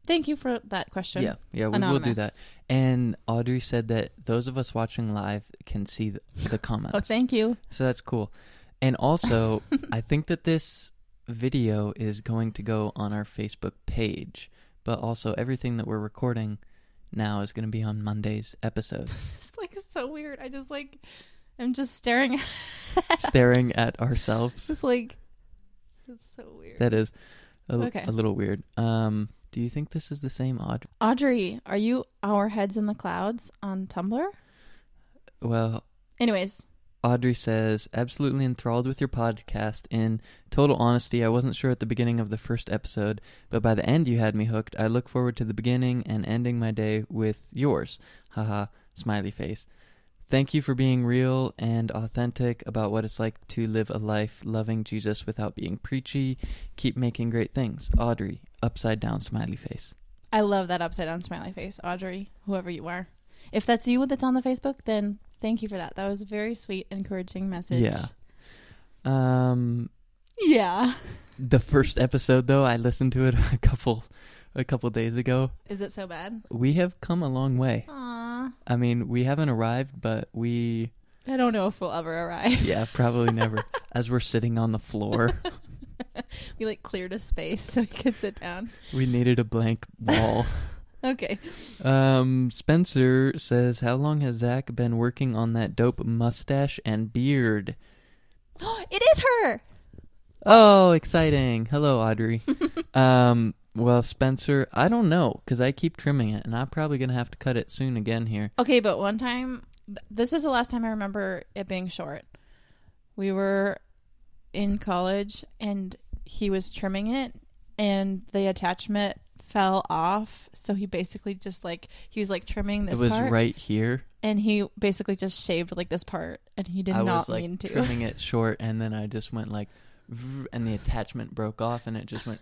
Thank you for that question. Yeah, we will do that. And Audrey said that those of us watching live can see the comments. Oh, thank you. So that's cool. And also, I think that this video is going to go on our Facebook page, but also everything that we're recording now is going to be on Monday's episode. It's like so weird. I just like, I'm just staring at ourselves. It's like, it's so weird. That is a little weird. Do you think this is the same Audrey? Audrey, are you our heads in the clouds on Tumblr? Well, anyways. Audrey says, absolutely enthralled with your podcast. In total honesty, I wasn't sure at the beginning of the first episode, but by the end you had me hooked. I look forward to the beginning and ending my day with yours. Haha, smiley face. Thank you for being real and authentic about what it's like to live a life loving Jesus without being preachy. Keep making great things. Audrey, upside down smiley face. I love that upside down smiley face, Audrey, whoever you are. If that's you that's on the Facebook, then thank you for that. That was a very sweet, encouraging message. Yeah. Yeah. The first episode, though, I listened to it a couple days ago. Is it so bad? We have come a long way. Aww. I mean, we haven't arrived, but I don't know if we'll ever arrive. Yeah, probably never. As we're sitting on the floor. We, like, cleared a space so we could sit down. We needed a blank wall. Okay. Spencer says, how long has Zach been working on that dope mustache and beard? It is her! Oh, exciting. Hello, Audrey. Well, Spencer, I don't know, because I keep trimming it, and I'm probably going to have to cut it soon again here. Okay, but one time, this is the last time I remember it being short. We were in college, and he was trimming it, and the attachment fell off, so he basically just like he was like trimming this part. It was right here, and he basically just shaved like this part, and he did not mean to. I was like trimming it short, and then I just went like, and the attachment broke off, and it just went.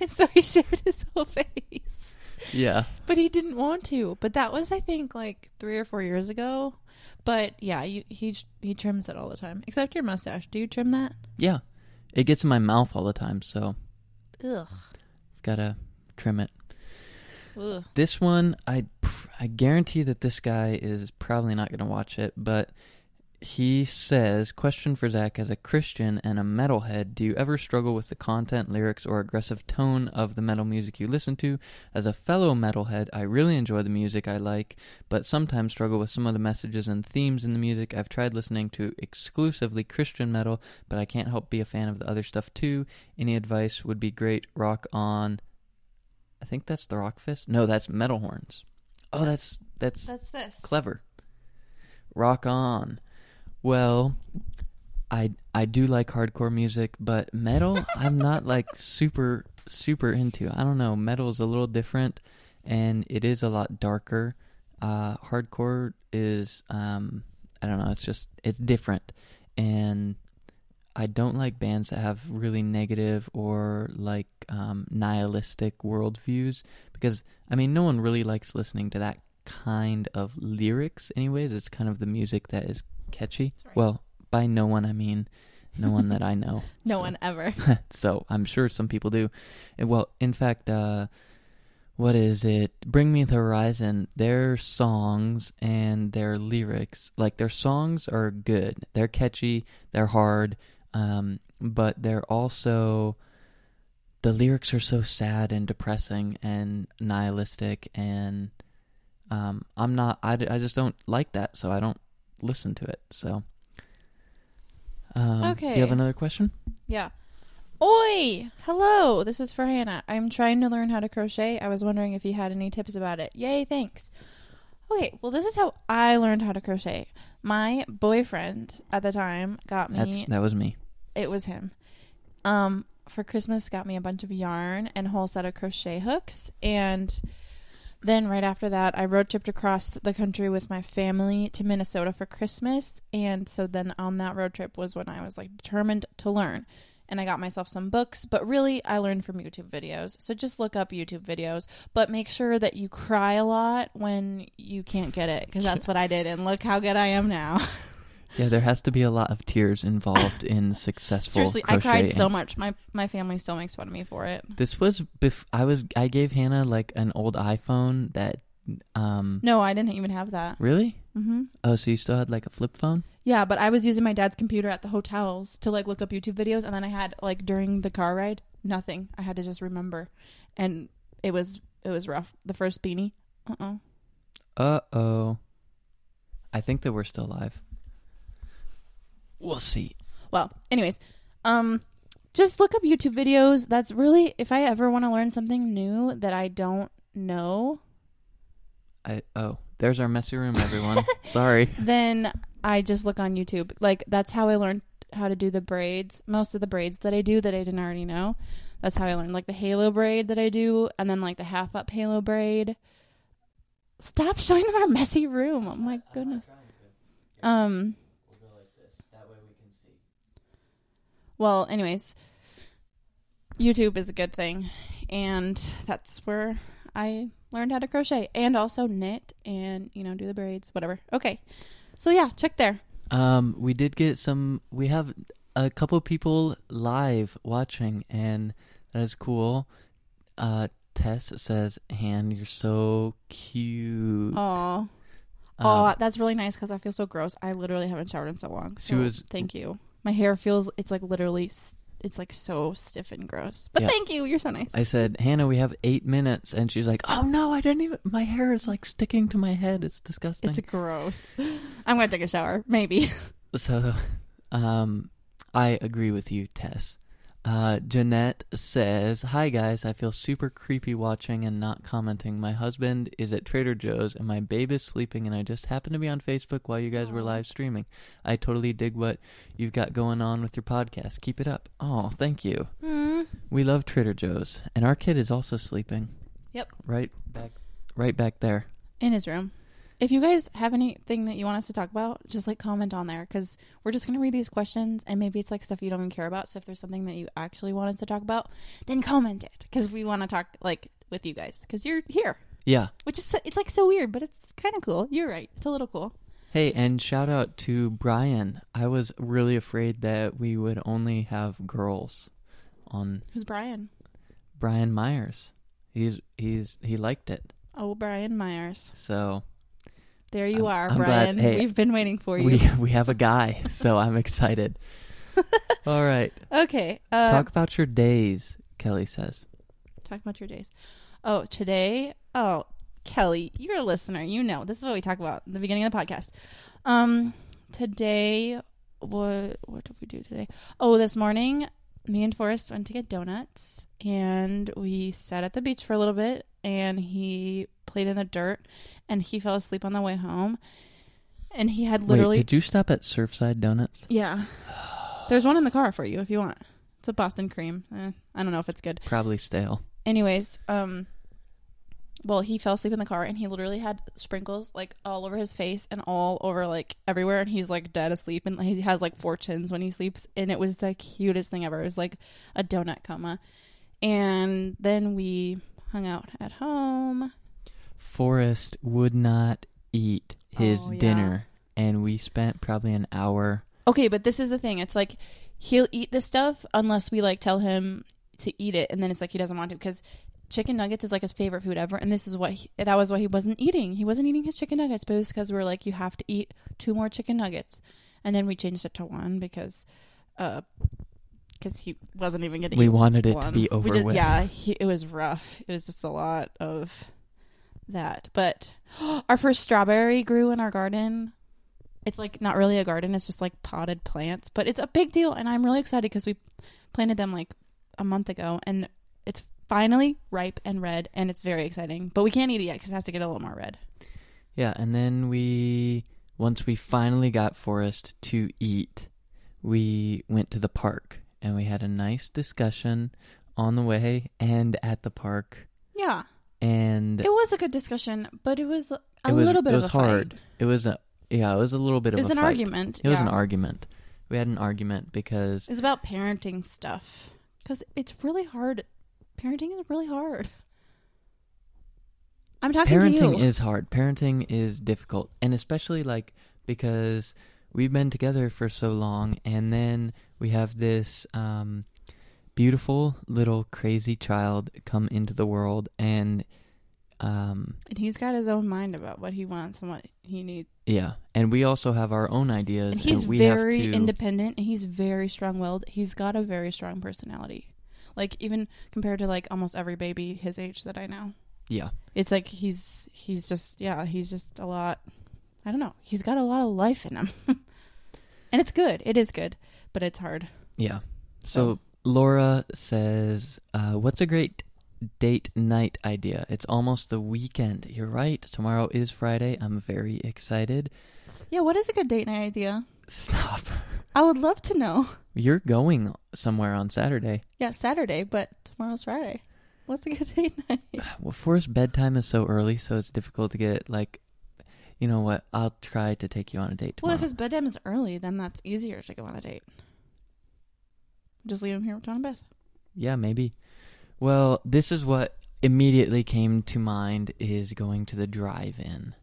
And so he shaved his whole face. Yeah, but he didn't want to. But that was, I think, like 3 or 4 years ago. But yeah, he trims it all the time, except your mustache. Do you trim that? Yeah, it gets in my mouth all the time, so. Ugh. Gotta trim it. Ugh. This one, I I guarantee that this guy is probably not going to watch it, but he says, question for Zach, as a Christian and a metalhead, do you ever struggle with the content, lyrics, or aggressive tone of the metal music you listen to? As a fellow metalhead, I really enjoy the music I like, but sometimes struggle with some of the messages and themes in the music. I've tried listening to exclusively Christian metal, but I can't help be a fan of the other stuff too. Any advice would be great. Rock on. I think that's the Rock Fist. No, that's Metal Horns. Oh, that's this. Clever. Rock on. Well, I do like hardcore music, but metal I'm not like super into. I don't know. Metal is a little different, and it is a lot darker. Hardcore is I don't know. It's different, and I don't like bands that have really negative or like nihilistic worldviews, because I mean no one really likes listening to that kind of lyrics. Anyways, it's kind of the music that is catchy. Right. Well, by no one I mean no one that I know. One ever. So I'm sure some people do. Well, in fact, what is it? Bring Me the Horizon. Their songs and their lyrics, like their songs are good. They're catchy. They're hard. But they're also, the lyrics are so sad and depressing and nihilistic, and I just don't like that. So I don't listen to it. So okay, do you have another question? Yeah. Oi, hello, this is for Hannah. I'm trying to learn how to crochet. I was wondering if you had any tips about it. Yay, thanks. Okay, well, this is how I learned how to crochet. My boyfriend at the time got me that was me. It was him. For Christmas, got me a bunch of yarn and a whole set of crochet hooks, and then right after that, I road tripped across the country with my family to Minnesota for Christmas. And so then on that road trip was when I was like determined to learn. And I got myself some books, but really I learned from YouTube videos. So just look up YouTube videos, but make sure that you cry a lot when you can't get it, because that's what I did. And look how good I am now. Yeah, there has to be a lot of tears involved in successful Seriously, crochet. I cried so much. My family still makes fun of me for it. This was I gave Hannah like an old iPhone that No, I didn't even have that. Really? Mm-hmm. Oh, so you still had like a flip phone? Yeah, but I was using my dad's computer at the hotels to like look up YouTube videos, and then I had like during the car ride, nothing. I had to just remember. And it was rough. The first beanie. Uh-oh. I think that we're still live. We'll see. Well, anyways, just look up YouTube videos. That's really, if I ever want to learn something new that I don't know. There's our messy room, everyone. Sorry. Then I just look on YouTube. Like, that's how I learned how to do the braids. Most of the braids that I do that I didn't already know. That's how I learned, like, the halo braid that I do, and then, like, the half-up halo braid. Stop showing them our messy room. Oh, my goodness. Well, anyways, YouTube is a good thing, and that's where I learned how to crochet, and also knit, and, you know, do the braids, whatever. Okay. So, yeah, check there. We did get we have a couple people live watching, and that is cool. Tess says, Han, you're so cute. Aw. Oh, that's really nice, because I feel so gross. I literally haven't showered in so long. So thank you. My hair feels, it's like literally, it's like so stiff and gross. But yeah. Thank you. You're so nice. I said, Hannah, we have 8 minutes. And she's like, oh no, I didn't even, my hair is like sticking to my head. It's disgusting. It's gross. I'm going to take a shower. Maybe. So I agree with you, Tess. Jeanette says, hi guys, I feel super creepy watching and not commenting. My husband is at Trader Joe's and my babe is sleeping, and I just happened to be on Facebook while you guys were live streaming. I totally dig what you've got going on with your podcast. Keep it up. Oh, thank you. Mm. We love Trader Joe's, and our kid is also sleeping. Yep. Right back there. In his room. If you guys have anything that you want us to talk about, just like comment on there, because we're just going to read these questions, and maybe it's like stuff you don't even care about. So if there's something that you actually want us to talk about, then comment it, because we want to talk like with you guys, because you're here. Yeah. Which is, it's like so weird, but it's kind of cool. You're right. It's a little cool. Hey, and shout out to Brian. I was really afraid that we would only have girls on. Who's Brian? Brian Myers. He liked it. Oh, Brian Myers. So there you are, Brian. Hey, we've been waiting for you. We have a guy, so I'm excited. All right. Okay. Talk about your days, Kelly says. Talk about your days. Oh, today? Oh, Kelly, you're a listener. You know. This is what we talk about at the beginning of the podcast. Today, what did we do today? Oh, this morning, me and Forrest went to get donuts, and we sat at the beach for a little bit, and he played in the dirt, and he fell asleep on the way home, and he had literally... Wait, did you stop at Surfside Donuts? Yeah. There's one in the car for you if you want. It's a Boston cream. I don't know if it's good. Probably stale. Anyways, well, he fell asleep in the car, and he literally had sprinkles, like, all over his face and all over, like, everywhere, and he's, like, dead asleep, and he has, like, four chins when he sleeps, and it was the cutest thing ever. It was, like, a donut coma. And then we hung out at home. Forrest would not eat his dinner, and we spent probably an hour. Okay, but this is the thing. It's, like, he'll eat this stuff unless we, like, tell him to eat it, and then it's, like, he doesn't want to, because... chicken nuggets is like his favorite food ever, and this is what that was what he wasn't eating. He wasn't eating his chicken nuggets, but it was because we were like, you have to eat two more chicken nuggets, and then we changed it to one because he wasn't even getting. We wanted it to be over with. Yeah, it was rough. It was just a lot of that. But our first strawberry grew in our garden. It's like not really a garden; it's just like potted plants, but it's a big deal, and I'm really excited because we planted them like a month ago, and it's finally ripe and red, and it's very exciting, but we can't eat it yet because it has to get a little more red. Yeah, and then once we finally got Forrest to eat, we went to the park, and we had a nice discussion on the way and at the park. Yeah. And... it was a good discussion, but it was a little bit of a hard fight. It was a little bit of a fight. It was an argument. We had an argument because... it was about parenting stuff, because it's really hard... parenting is really hard. I'm talking to you. Parenting is hard. Parenting is difficult. And especially, like, because we've been together for so long, and then we have this beautiful little crazy child come into the world, and he's got his own mind about what he wants and what he needs. Yeah. And we also have our own ideas. And he's very independent, and he's very strong-willed. He's got a very strong personality. Like, even compared to, like, almost every baby his age that I know. Yeah. It's like he's just a lot. I don't know. He's got a lot of life in him. And it's good. It is good. But it's hard. Yeah. So Laura says, what's a great date night idea? It's almost the weekend. You're right. Tomorrow is Friday. I'm very excited. Yeah. What is a good date night idea? Stop. I would love to know. You're going somewhere on Saturday. Yeah, Saturday, but tomorrow's Friday. What's a good date night? Well, Forrest, bedtime is so early, so it's difficult to get, like, you know what, I'll try to take you on a date tomorrow. Well, if his bedtime is early, then that's easier to go on a date. Just leave him here with John and Beth. Yeah, maybe. Well, this is what immediately came to mind is going to the drive-in.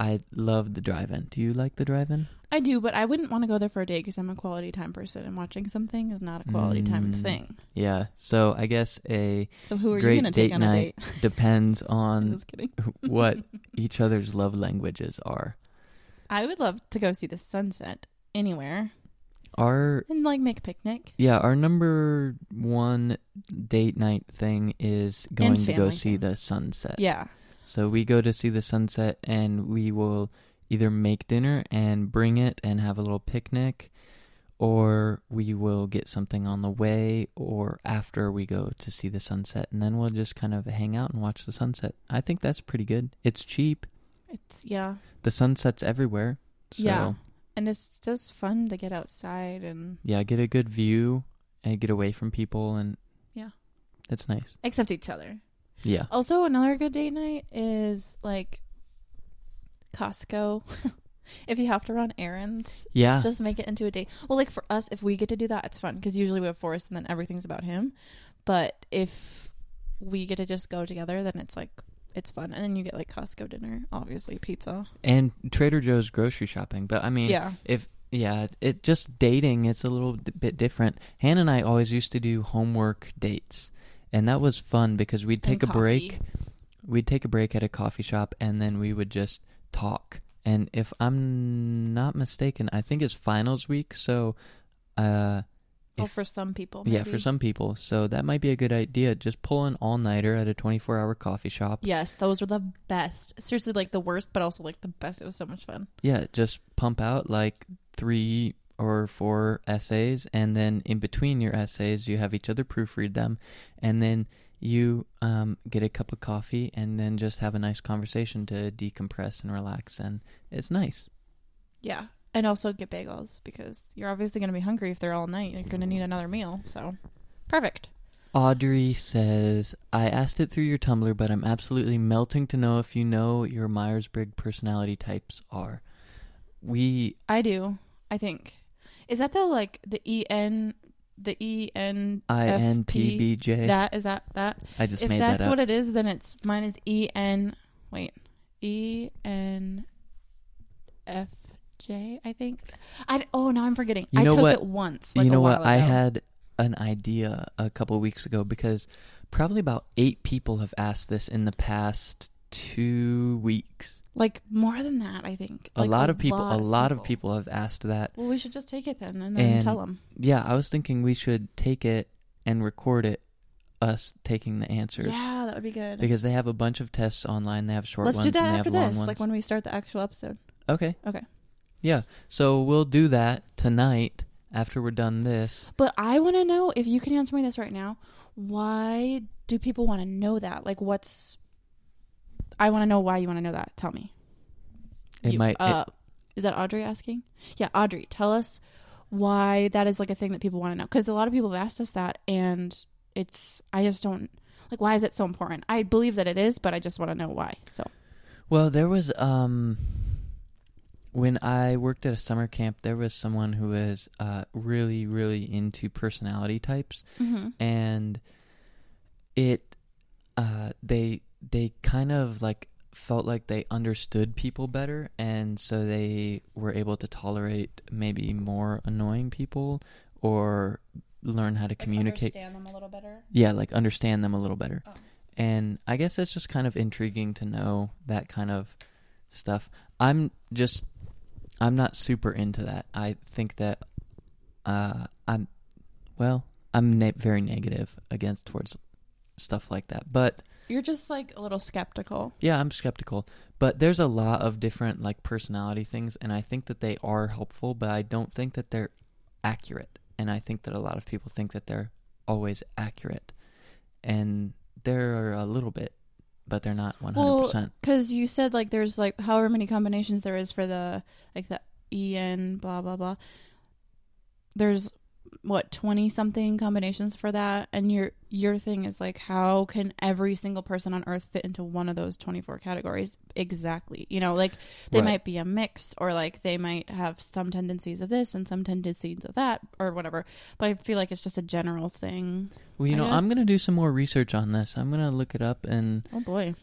I love the drive-in. Do you like the drive-in? I do, but I wouldn't want to go there for a date because I'm a quality time person, and watching something is not a quality time thing. Yeah, so I guess who are you going to take on a date? Depends on what each other's love languages are. I would love to go see the sunset anywhere. And like make a picnic. Yeah, our number one date night thing is going to go see the sunset. Yeah. So we go to see the sunset, and we will either make dinner and bring it and have a little picnic, or we will get something on the way or after we go to see the sunset, and then we'll just kind of hang out and watch the sunset. I think that's pretty good. It's cheap. Yeah. The sunset's everywhere. So. Yeah, and it's just fun to get outside and... yeah, get a good view and get away from people, and... yeah. It's nice. Except each other. Yeah. Also, another good date night is, like, Costco. If you have to run errands, yeah, just make it into a date. Well, like, for us, if we get to do that, it's fun, because usually we have Forrest, and then everything's about him. But if we get to just go together, then it's, like, it's fun. And then you get, like, Costco dinner, obviously, pizza. And Trader Joe's grocery shopping. But, I mean, just dating, it's a little bit different. Hannah and I always used to do homework dates. And that was fun because we'd take a break. we'd take a break at a coffee shop, and then we would just talk. And if I'm not mistaken, I think it's finals week, so... well, for some people, maybe. Yeah, for some people. So that might be a good idea. Just pull an all-nighter at a 24-hour coffee shop. Yes, those were the best. Seriously, like the worst, but also like the best. It was so much fun. Yeah, just pump out like 3 or 4 essays, and then in between your essays, you have each other proofread them, and then you get a cup of coffee, and then just have a nice conversation to decompress and relax, and it's nice. Yeah. And also get bagels, because you're obviously going to be hungry if they're all night. You're going to need another meal, so perfect. Audrey says, I asked it through your Tumblr, but I'm absolutely melting to know if you know what your Myers-Briggs personality types are. I do, I think. Is that the, like, the ENTJ? Is that? I just made that up. If that's what it is, then it's, mine is ENFP. I think. Now I'm forgetting. I took it once. You know what? I had an idea a couple of weeks ago, because probably about 8 people have asked this in the past 2 weeks. Like more than that, I think. A lot of people have asked that. Well, we should just take it then and tell them. Yeah, I was thinking we should take it and record it. Us taking the answers. Yeah, that would be good. Because they have a bunch of tests online. They have short ones. Let's do that after this, like when we start the actual episode. Okay. Okay. Yeah, so we'll do that tonight after we're done this. But I want to know, if you can answer me this right now, why do people want to know that? Like, I want to know why you want to know that. Tell me. Is that Audrey asking? Yeah, Audrey, tell us why that is like a thing that people want to know. Because a lot of people have asked us that, and I just don't, like, why is it so important? I believe that it is, but I just want to know why, so. Well, there was, when I worked at a summer camp, there was someone who was really, really into personality types, mm-hmm. and it they kind of like felt like they understood people better, and so they were able to tolerate maybe more annoying people or learn how to communicate. Understand them a little better. Yeah, like understand them a little better, oh. And I guess it's just kind of intriguing to know that kind of stuff. I'm not super into that. I think that I'm very negative towards stuff like that. But you're just like a little skeptical. Yeah, I'm skeptical. But there's a lot of different like personality things, and I think that they are helpful, but I don't think that they're accurate. And I think that a lot of people think that they're always accurate. And they're a little bit, but they're not 100%. Well, because you said, like, there's, like, however many combinations there is for the, like, the EN, blah, blah, blah. There's, what, 20-something combinations for that? And your thing is, like, how can every single person on Earth fit into one of those 24 categories exactly? You know, like, they right. might be a mix, or, like, they might have some tendencies of this and some tendencies of that, or whatever. But I feel like it's just a general thing. Well, you know, I'm going to do some more research on this. I'm going to look it up and... Oh, boy.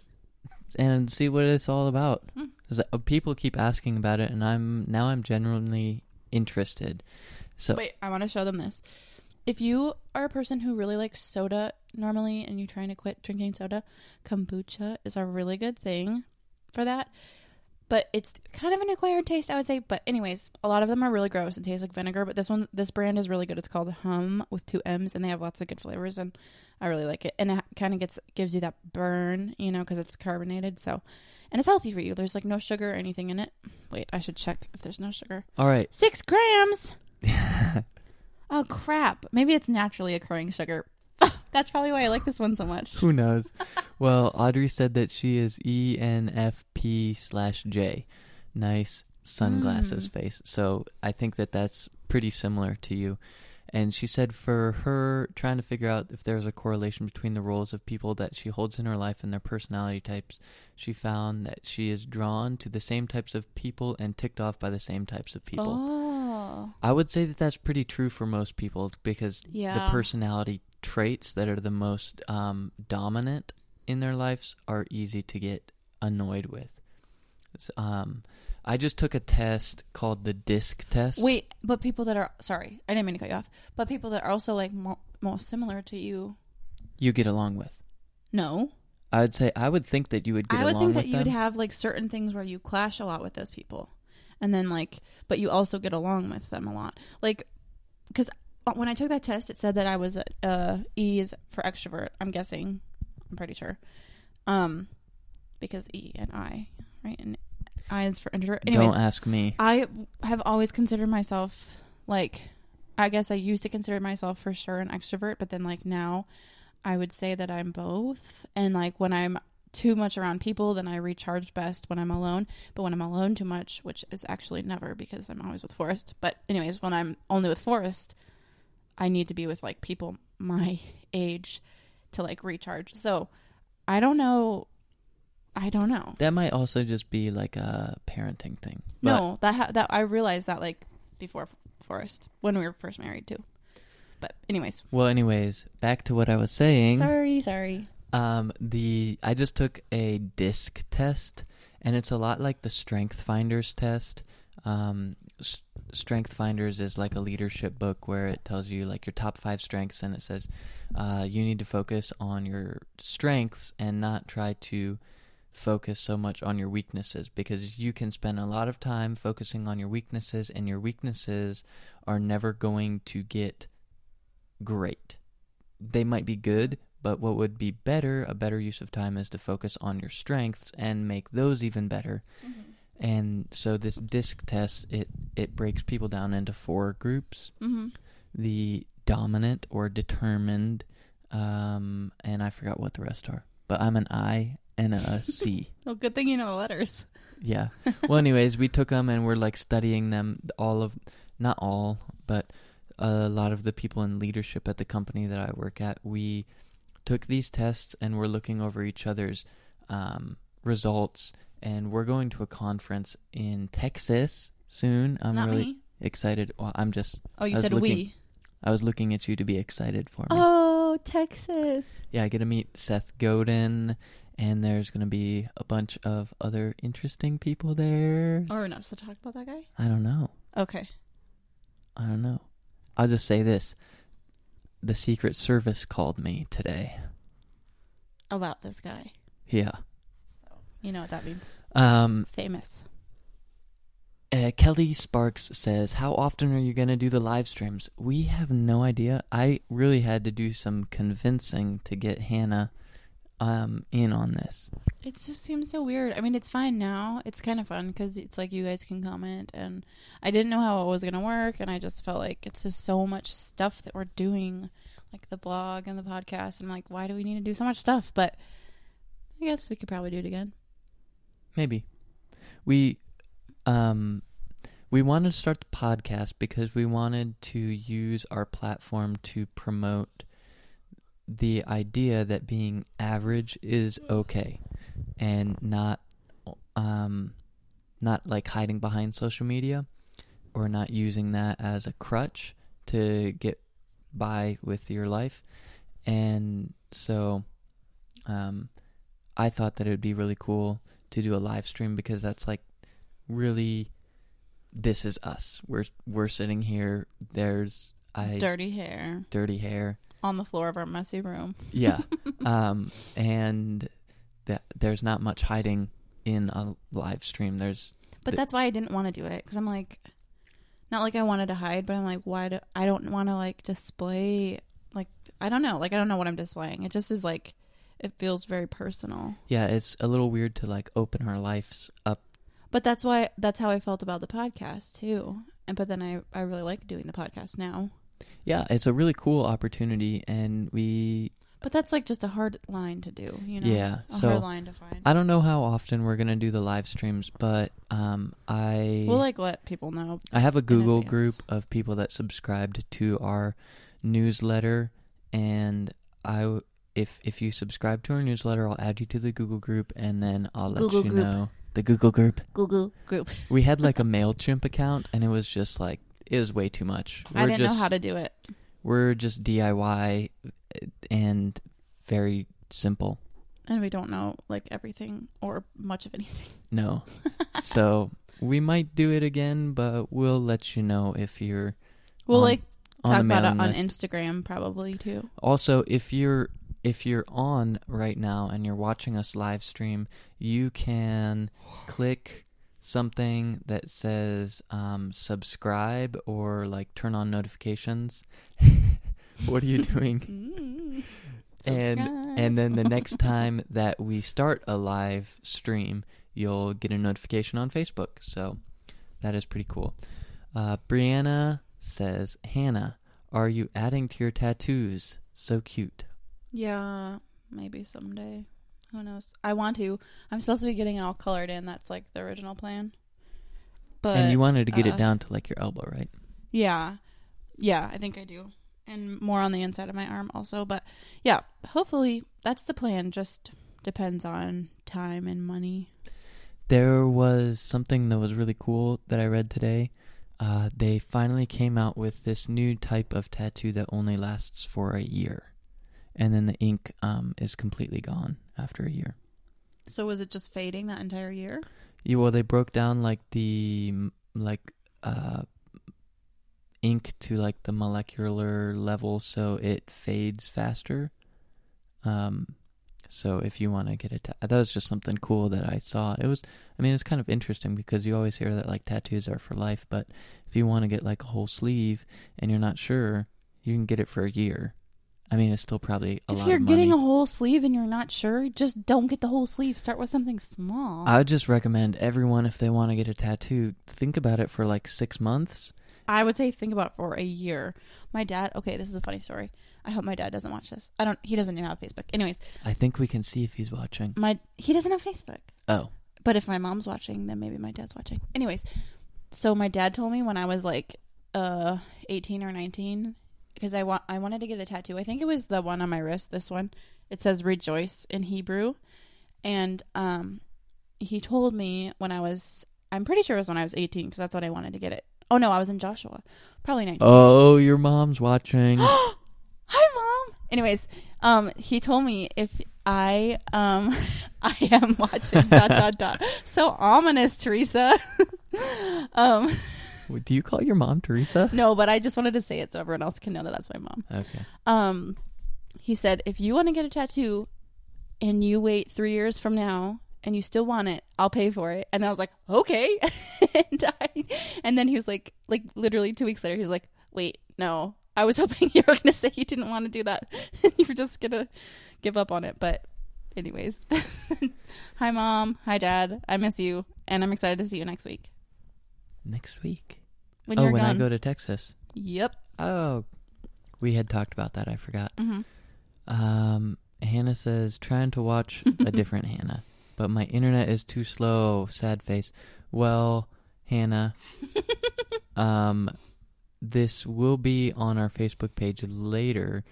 And see what it's all about. Because people keep asking about it, and I'm genuinely interested. So wait, I want to show them this. If you are a person who really likes soda normally and you're trying to quit drinking soda, kombucha is a really good thing for that. But it's kind of an acquired taste, I would say. But anyways, a lot of them are really gross and taste like vinegar. But this brand is really good. It's called Hum with 2 M's, and they have lots of good flavors, and I really like it. And it kind of gives you that burn, you know, because it's carbonated. So, and it's healthy for you. There's like no sugar or anything in it. Wait, I should check if there's no sugar. All right, 6 grams. Oh crap, maybe it's naturally occurring sugar. That's probably why I like this one so much. Who knows? Well, Audrey said that she is ENFP/J. Nice sunglasses face. So I think that that's pretty similar to you. And she said for her, trying to figure out if there's a correlation between the roles of people that she holds in her life and their personality types, she found that she is drawn to the same types of people and ticked off by the same types of people. Oh. I would say that that's pretty true for most people, because the personality traits that are the most dominant in their lives are easy to get annoyed with. I just took a test called the DISC test. Wait, but people that are... Sorry, I didn't mean to cut you off. But people that are also, like, most similar to you... You get along with. No. I'd say I would think that you would get along with them. I would think that you would have like certain things where you clash a lot with those people, and then like, but you also get along with them a lot. Like, because when I took that test, it said that I was E is for extrovert. I'm guessing, I'm pretty sure, because E and I, right? And I is for introvert. Anyways, don't ask me. I have always considered myself like, I guess I used to consider myself for sure an extrovert, but then like now, I would say that I'm both, and like when I'm too much around people, then I recharge best when I'm alone. But when I'm alone too much, which is actually never because I'm always with Forrest. But anyways, when I'm only with Forrest, I need to be with like people my age to like recharge. So I don't know. That might also just be like a parenting thing. But no, that I realized that like before Forrest, when we were first married too. But anyways. Well, anyways, back to what I was saying. Sorry. I just took a DISC test, and it's a lot like the Strength Finders test. Strength Finders is like a leadership book where it tells you like your top 5 strengths, and it says you need to focus on your strengths and not try to focus so much on your weaknesses, because you can spend a lot of time focusing on your weaknesses, and your weaknesses are never going to get great. They might be good, but what would be a better use of time is to focus on your strengths and make those even better. Mm-hmm. And so this DISC test, it breaks people down into 4 groups. Mm-hmm. The dominant or determined, and I forgot what the rest are, but I'm an I and a C. Well, good thing you know the letters. Yeah. Well, anyways, we took them and we're like studying them, but a lot of the people in leadership at the company that I work at, we took these tests and we're looking over each other's results, and we're going to a conference in Texas soon. I'm Not really me. Excited. Well, I'm just... Oh, you said we. I was looking at you to be excited for me. Oh, Texas. Yeah, I get to meet Seth Godin, and there's going to be a bunch of other interesting people there. Oh, we're not supposed to talk about that guy? I don't know. Okay. I don't know. I'll just say this. The Secret Service called me today. About this guy. Yeah. So, you know what that means. Famous. Kelly Sparks says, how often are you going to do the live streams? We have no idea. I really had to do some convincing to get Hannah in on this. It just seems so weird. I mean, it's fine now. It's kind of fun because it's like you guys can comment, and I didn't know how it was going to work, and I just felt like it's just so much stuff that we're doing, like the blog and the podcast, and I'm like, why do we need to do so much stuff? But I guess we could probably do it again. Maybe. We wanted to start the podcast because we wanted to use our platform to promote the idea that being average is okay, and not like hiding behind social media or not using that as a crutch to get by with your life. And so I thought that it would be really cool to do a live stream, because that's like really, this is us. We're sitting here. There's dirty hair on the floor of our messy room. Yeah. And that there's not much hiding in a live stream. But that's why I didn't want to do it, because I'm like, not like I wanted to hide, but I'm like, I don't want to like display, like, I don't know. Like, I don't know what I'm displaying. It just is like, it feels very personal. Yeah. It's a little weird to like open our lives up. But that's how I felt about the podcast too. But then I really like doing the podcast now. Yeah, it's a really cool opportunity, but that's like just a hard line to do, you know? Yeah. So hard line to find. I don't know how often we're going to do the live streams, but we'll like let people know. I have a Google group of people that subscribed to our newsletter, and if you subscribe to our newsletter, I'll add you to the Google group, and then I'll let Google you group. Know. The Google group. Google group. We had like a MailChimp account, and it was just like, it was way too much. I didn't know how to do it. We're just DIY and very simple. And we don't know like everything or much of anything. No. So we might do it again, but we'll let you know if you're... We'll talk about it on Instagram probably too. Also, if you're if you're on right now and you're watching us live stream, you can click something that says subscribe or like turn on notifications. What are you doing? And then the next time that we start a live stream, you'll get a notification on Facebook. So that is pretty cool. Brianna says, Hannah, are you adding to your tattoos? So cute. Yeah, maybe someday. Who knows? I want to. I'm supposed to be getting it all colored in. That's like the original plan. But and you wanted to get it down to like your elbow, right? Yeah. Yeah, I think I do. And more on the inside of my arm also. But yeah, hopefully that's the plan. Just depends on time and money. There was something that was really cool that I read today. They finally came out with this new type of tattoo that only lasts for a year. And then the ink is completely gone after a year. So was it just fading that entire year? Yeah, well, they broke down like the ink to like the molecular level, so it fades faster. So if you want to get a that was just something cool that I saw. It was, I mean, it's kind of interesting because you always hear that like tattoos are for life, but if you want to get like a whole sleeve and you're not sure, you can get it for a year. I mean, it's still probably a lot of money. If you're getting a whole sleeve and you're not sure, just don't get the whole sleeve. Start with something small. I would just recommend everyone, if they want to get a tattoo, think about it for like 6 months. I would say think about it for a year. My dad, okay, this is a funny story. I hope my dad doesn't watch this. He doesn't even have Facebook. Anyways. I think we can see if he's watching. He doesn't have Facebook. Oh. But if my mom's watching, then maybe my dad's watching. Anyways, so my dad told me when I was like 18 or 19, because I wanted to get a tattoo. I think it was the one on my wrist, this one. It says rejoice in Hebrew. And he told me when I'm pretty sure it was when I was 18, because that's what I wanted to get it. Oh, no, I was in Joshua. Probably 19. Oh, your mom's watching. Hi, Mom. Anyways, he told me if I am watching ... So ominous, Teresa. Do you call your mom Teresa? No, but I just wanted to say it so everyone else can know that that's my mom. Okay. He said, if you want to get a tattoo and you wait 3 years from now, and you still want it, I'll pay for it. And I was like, okay. And then he was like literally 2 weeks later, he was like, wait, no, I was hoping you were going to say you didn't want to do that. You were just going to give up on it. But anyways, hi, Mom. Hi, Dad. I miss you. And I'm excited to see you next week. Next week? When I go to Texas. Yep. Oh, we had talked about that. I forgot. Mm-hmm. Hannah says, trying to watch a different Hannah. But my internet is too slow. Sad face. Well, Hannah, this will be on our Facebook page later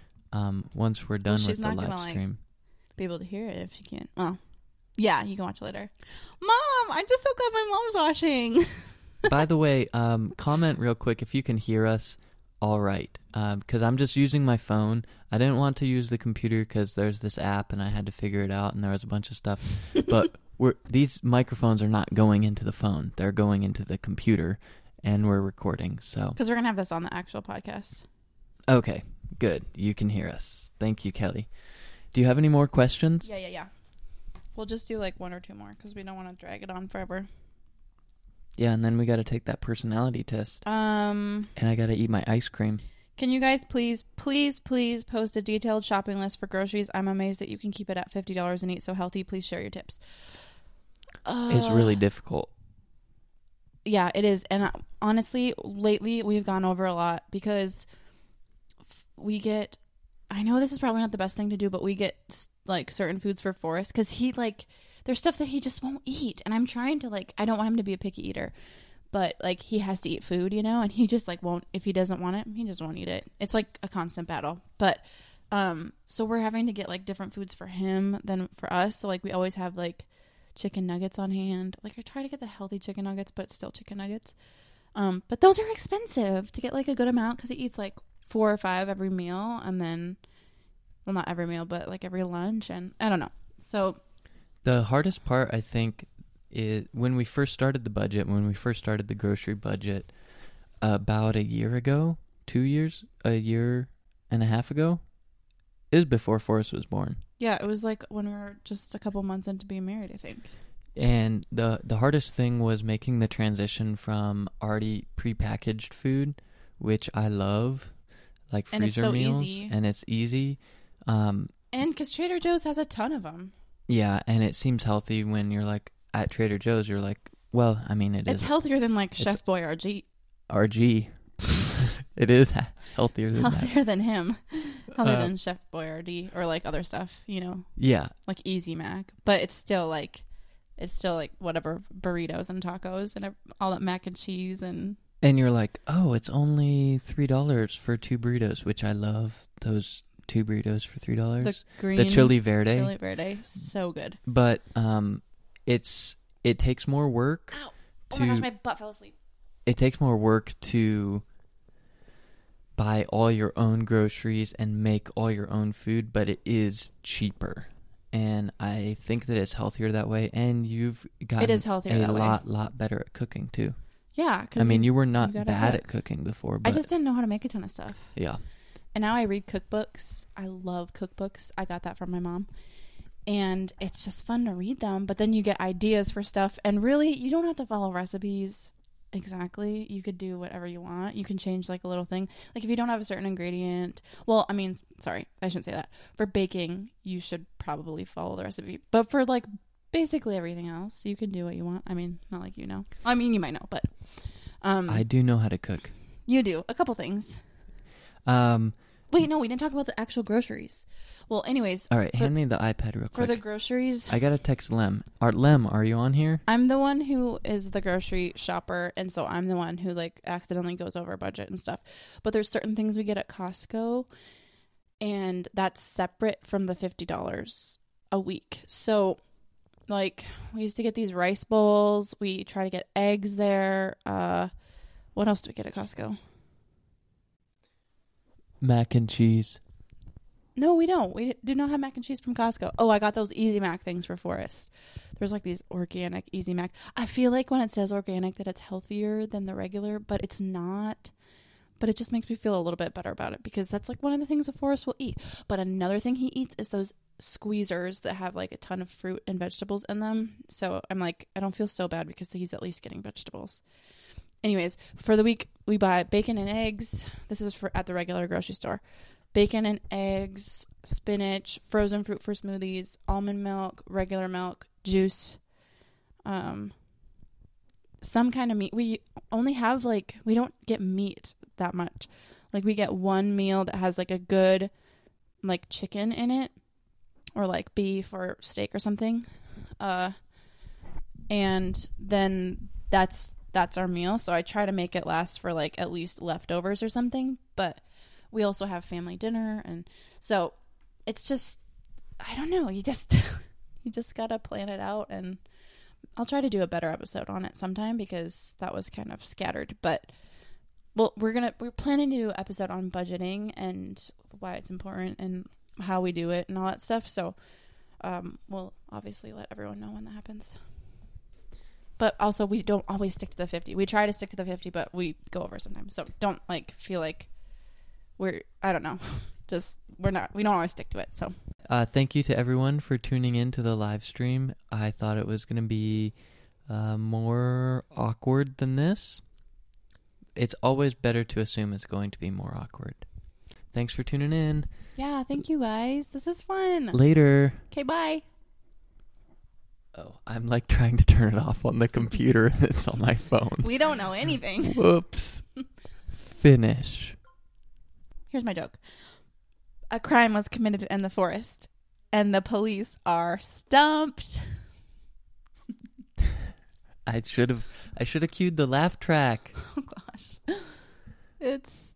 once we're done with the live stream. Like, be able to hear it if you can't. Well, yeah, you can watch it later. Mom, I'm just so glad my mom's watching. By the way, comment real quick if you can hear us. All right, because I'm just using my phone. I didn't want to use the computer because there's this app and I had to figure it out and there was a bunch of stuff. But these microphones are not going into the phone. They're going into the computer and we're recording. So because we're going to have this on the actual podcast. Okay, good. You can hear us. Thank you, Kelly. Do you have any more questions? Yeah. We'll just do like one or two more because we don't want to drag it on forever. Yeah, and then we got to take that personality test. And I got to eat my ice cream. Can you guys please post a detailed shopping list for groceries? I'm amazed that you can keep it at $50 and eat so healthy. Please share your tips. It's really difficult. Yeah, it is. And honestly, lately we've gone over a lot because we get, I know this is probably not the best thing to do, but we get like certain foods for Forrest because he like... There's stuff that he just won't eat. And I'm trying to I don't want him to be a picky eater, but like he has to eat food, you know, and he just like won't, if he doesn't want it, he just won't eat it. It's like a constant battle. But, so we're having to get like different foods for him than for us. So like we always have like chicken nuggets on hand. Like I try to get the healthy chicken nuggets, but still chicken nuggets. But those are expensive to get like a good amount because he eats like 4 or 5 every meal. And then, well, not every meal, but like every lunch. And I don't know. So the hardest part, I think, is when we first started the budget, when we first started the grocery budget about a year ago, 2 years, a year and a half ago, It was before Forrest was born. Yeah, it was like when we were just a couple months into being married, I think. And the hardest thing was making the transition from already prepackaged food, which I love, like freezer meals. Easy. And it's easy. And because Trader Joe's has a ton of them. Yeah, and it seems healthy when you're like at Trader Joe's. You're like, well, I mean, it's healthier than like Chef Boy RG. It is healthier than him. Healthier than Chef Boyardee or like other stuff, you know. Yeah. Like Easy Mac, but it's still like whatever burritos and tacos and all that mac and cheese and you're like, "Oh, it's only $3 for two burritos," which I love those two burritos for $3. The chili verde. Chili verde, so good. But it takes more work. Ow. Oh my gosh, my butt fell asleep. It takes more work to buy all your own groceries and make all your own food, but it is cheaper. And I think that it's healthier that way. And you've gotten a lot better at cooking too. Yeah. I mean, you were not bad at cooking before. But I just didn't know how to make a ton of stuff. Yeah. And now I read cookbooks. I love cookbooks. I got that from my mom. And it's just fun to read them. But then you get ideas for stuff. And really, you don't have to follow recipes. Exactly. You could do whatever you want. You can change like a little thing. Like if you don't have a certain ingredient. Well, I mean, sorry, I shouldn't say that. For baking, you should probably follow the recipe. But for like basically everything else, you can do what you want. I mean, not like you know. I mean, you might know, but I do know how to cook. You do a couple things. Wait, no, we didn't talk about the actual groceries. Well, anyways. All right, hand me the iPad real quick. For the groceries. I got to text Lem. Lem, are you on here? I'm the one who is the grocery shopper, and so I'm the one who, like, accidentally goes over budget and stuff. But there's certain things we get at Costco, and that's separate from the $50 a week. So, like, we used to get these rice bowls. We try to get eggs there. What else do we get at Costco? Mac and cheese. No, we don't. We do not have mac and cheese from Costco. Oh, I got those Easy Mac things for Forrest. There's like these organic Easy Mac. I feel like when it says organic that it's healthier than the regular, but it's not. But it just makes me feel a little bit better about it because that's like one of the things that Forrest will eat. But another thing he eats is those squeezers that have like a ton of fruit and vegetables in them. So I'm like, I don't feel so bad because he's at least getting vegetables. Anyways, for the week, we buy bacon and eggs. This is for at the regular grocery store. Bacon and eggs, spinach, frozen fruit for smoothies, almond milk, regular milk, juice, some kind of meat. We only have, like, we don't get meat that much. Like, we get one meal that has, like, a good, like, chicken in it or, like, beef or steak or something. And then that's our meal. So I try to make it last for like at least leftovers or something, but we also have family dinner. And so it's just, I don't know. You just got to plan it out, and I'll try to do a better episode on it sometime because that was kind of scattered, but well, we're planning to do an episode on budgeting and why it's important and how we do it and all that stuff. So, we'll obviously let everyone know when that happens. But also, we don't always stick to the 50. We try to stick to the 50, but we go over sometimes. So don't like feel like we don't always stick to it. So thank you to everyone for tuning in to the live stream. I thought it was going to be more awkward than this. It's always better to assume it's going to be more awkward. Thanks for tuning in. Yeah, thank you guys. This is fun. Later. Okay, bye. I'm like trying to turn it off on the computer that's on my phone. We don't know anything. Whoops. Finish. Here's my joke. A crime was committed in the forest, and the police are stumped. I should have cued the laugh track. Oh gosh.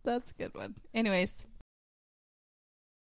That's a good one. Anyways.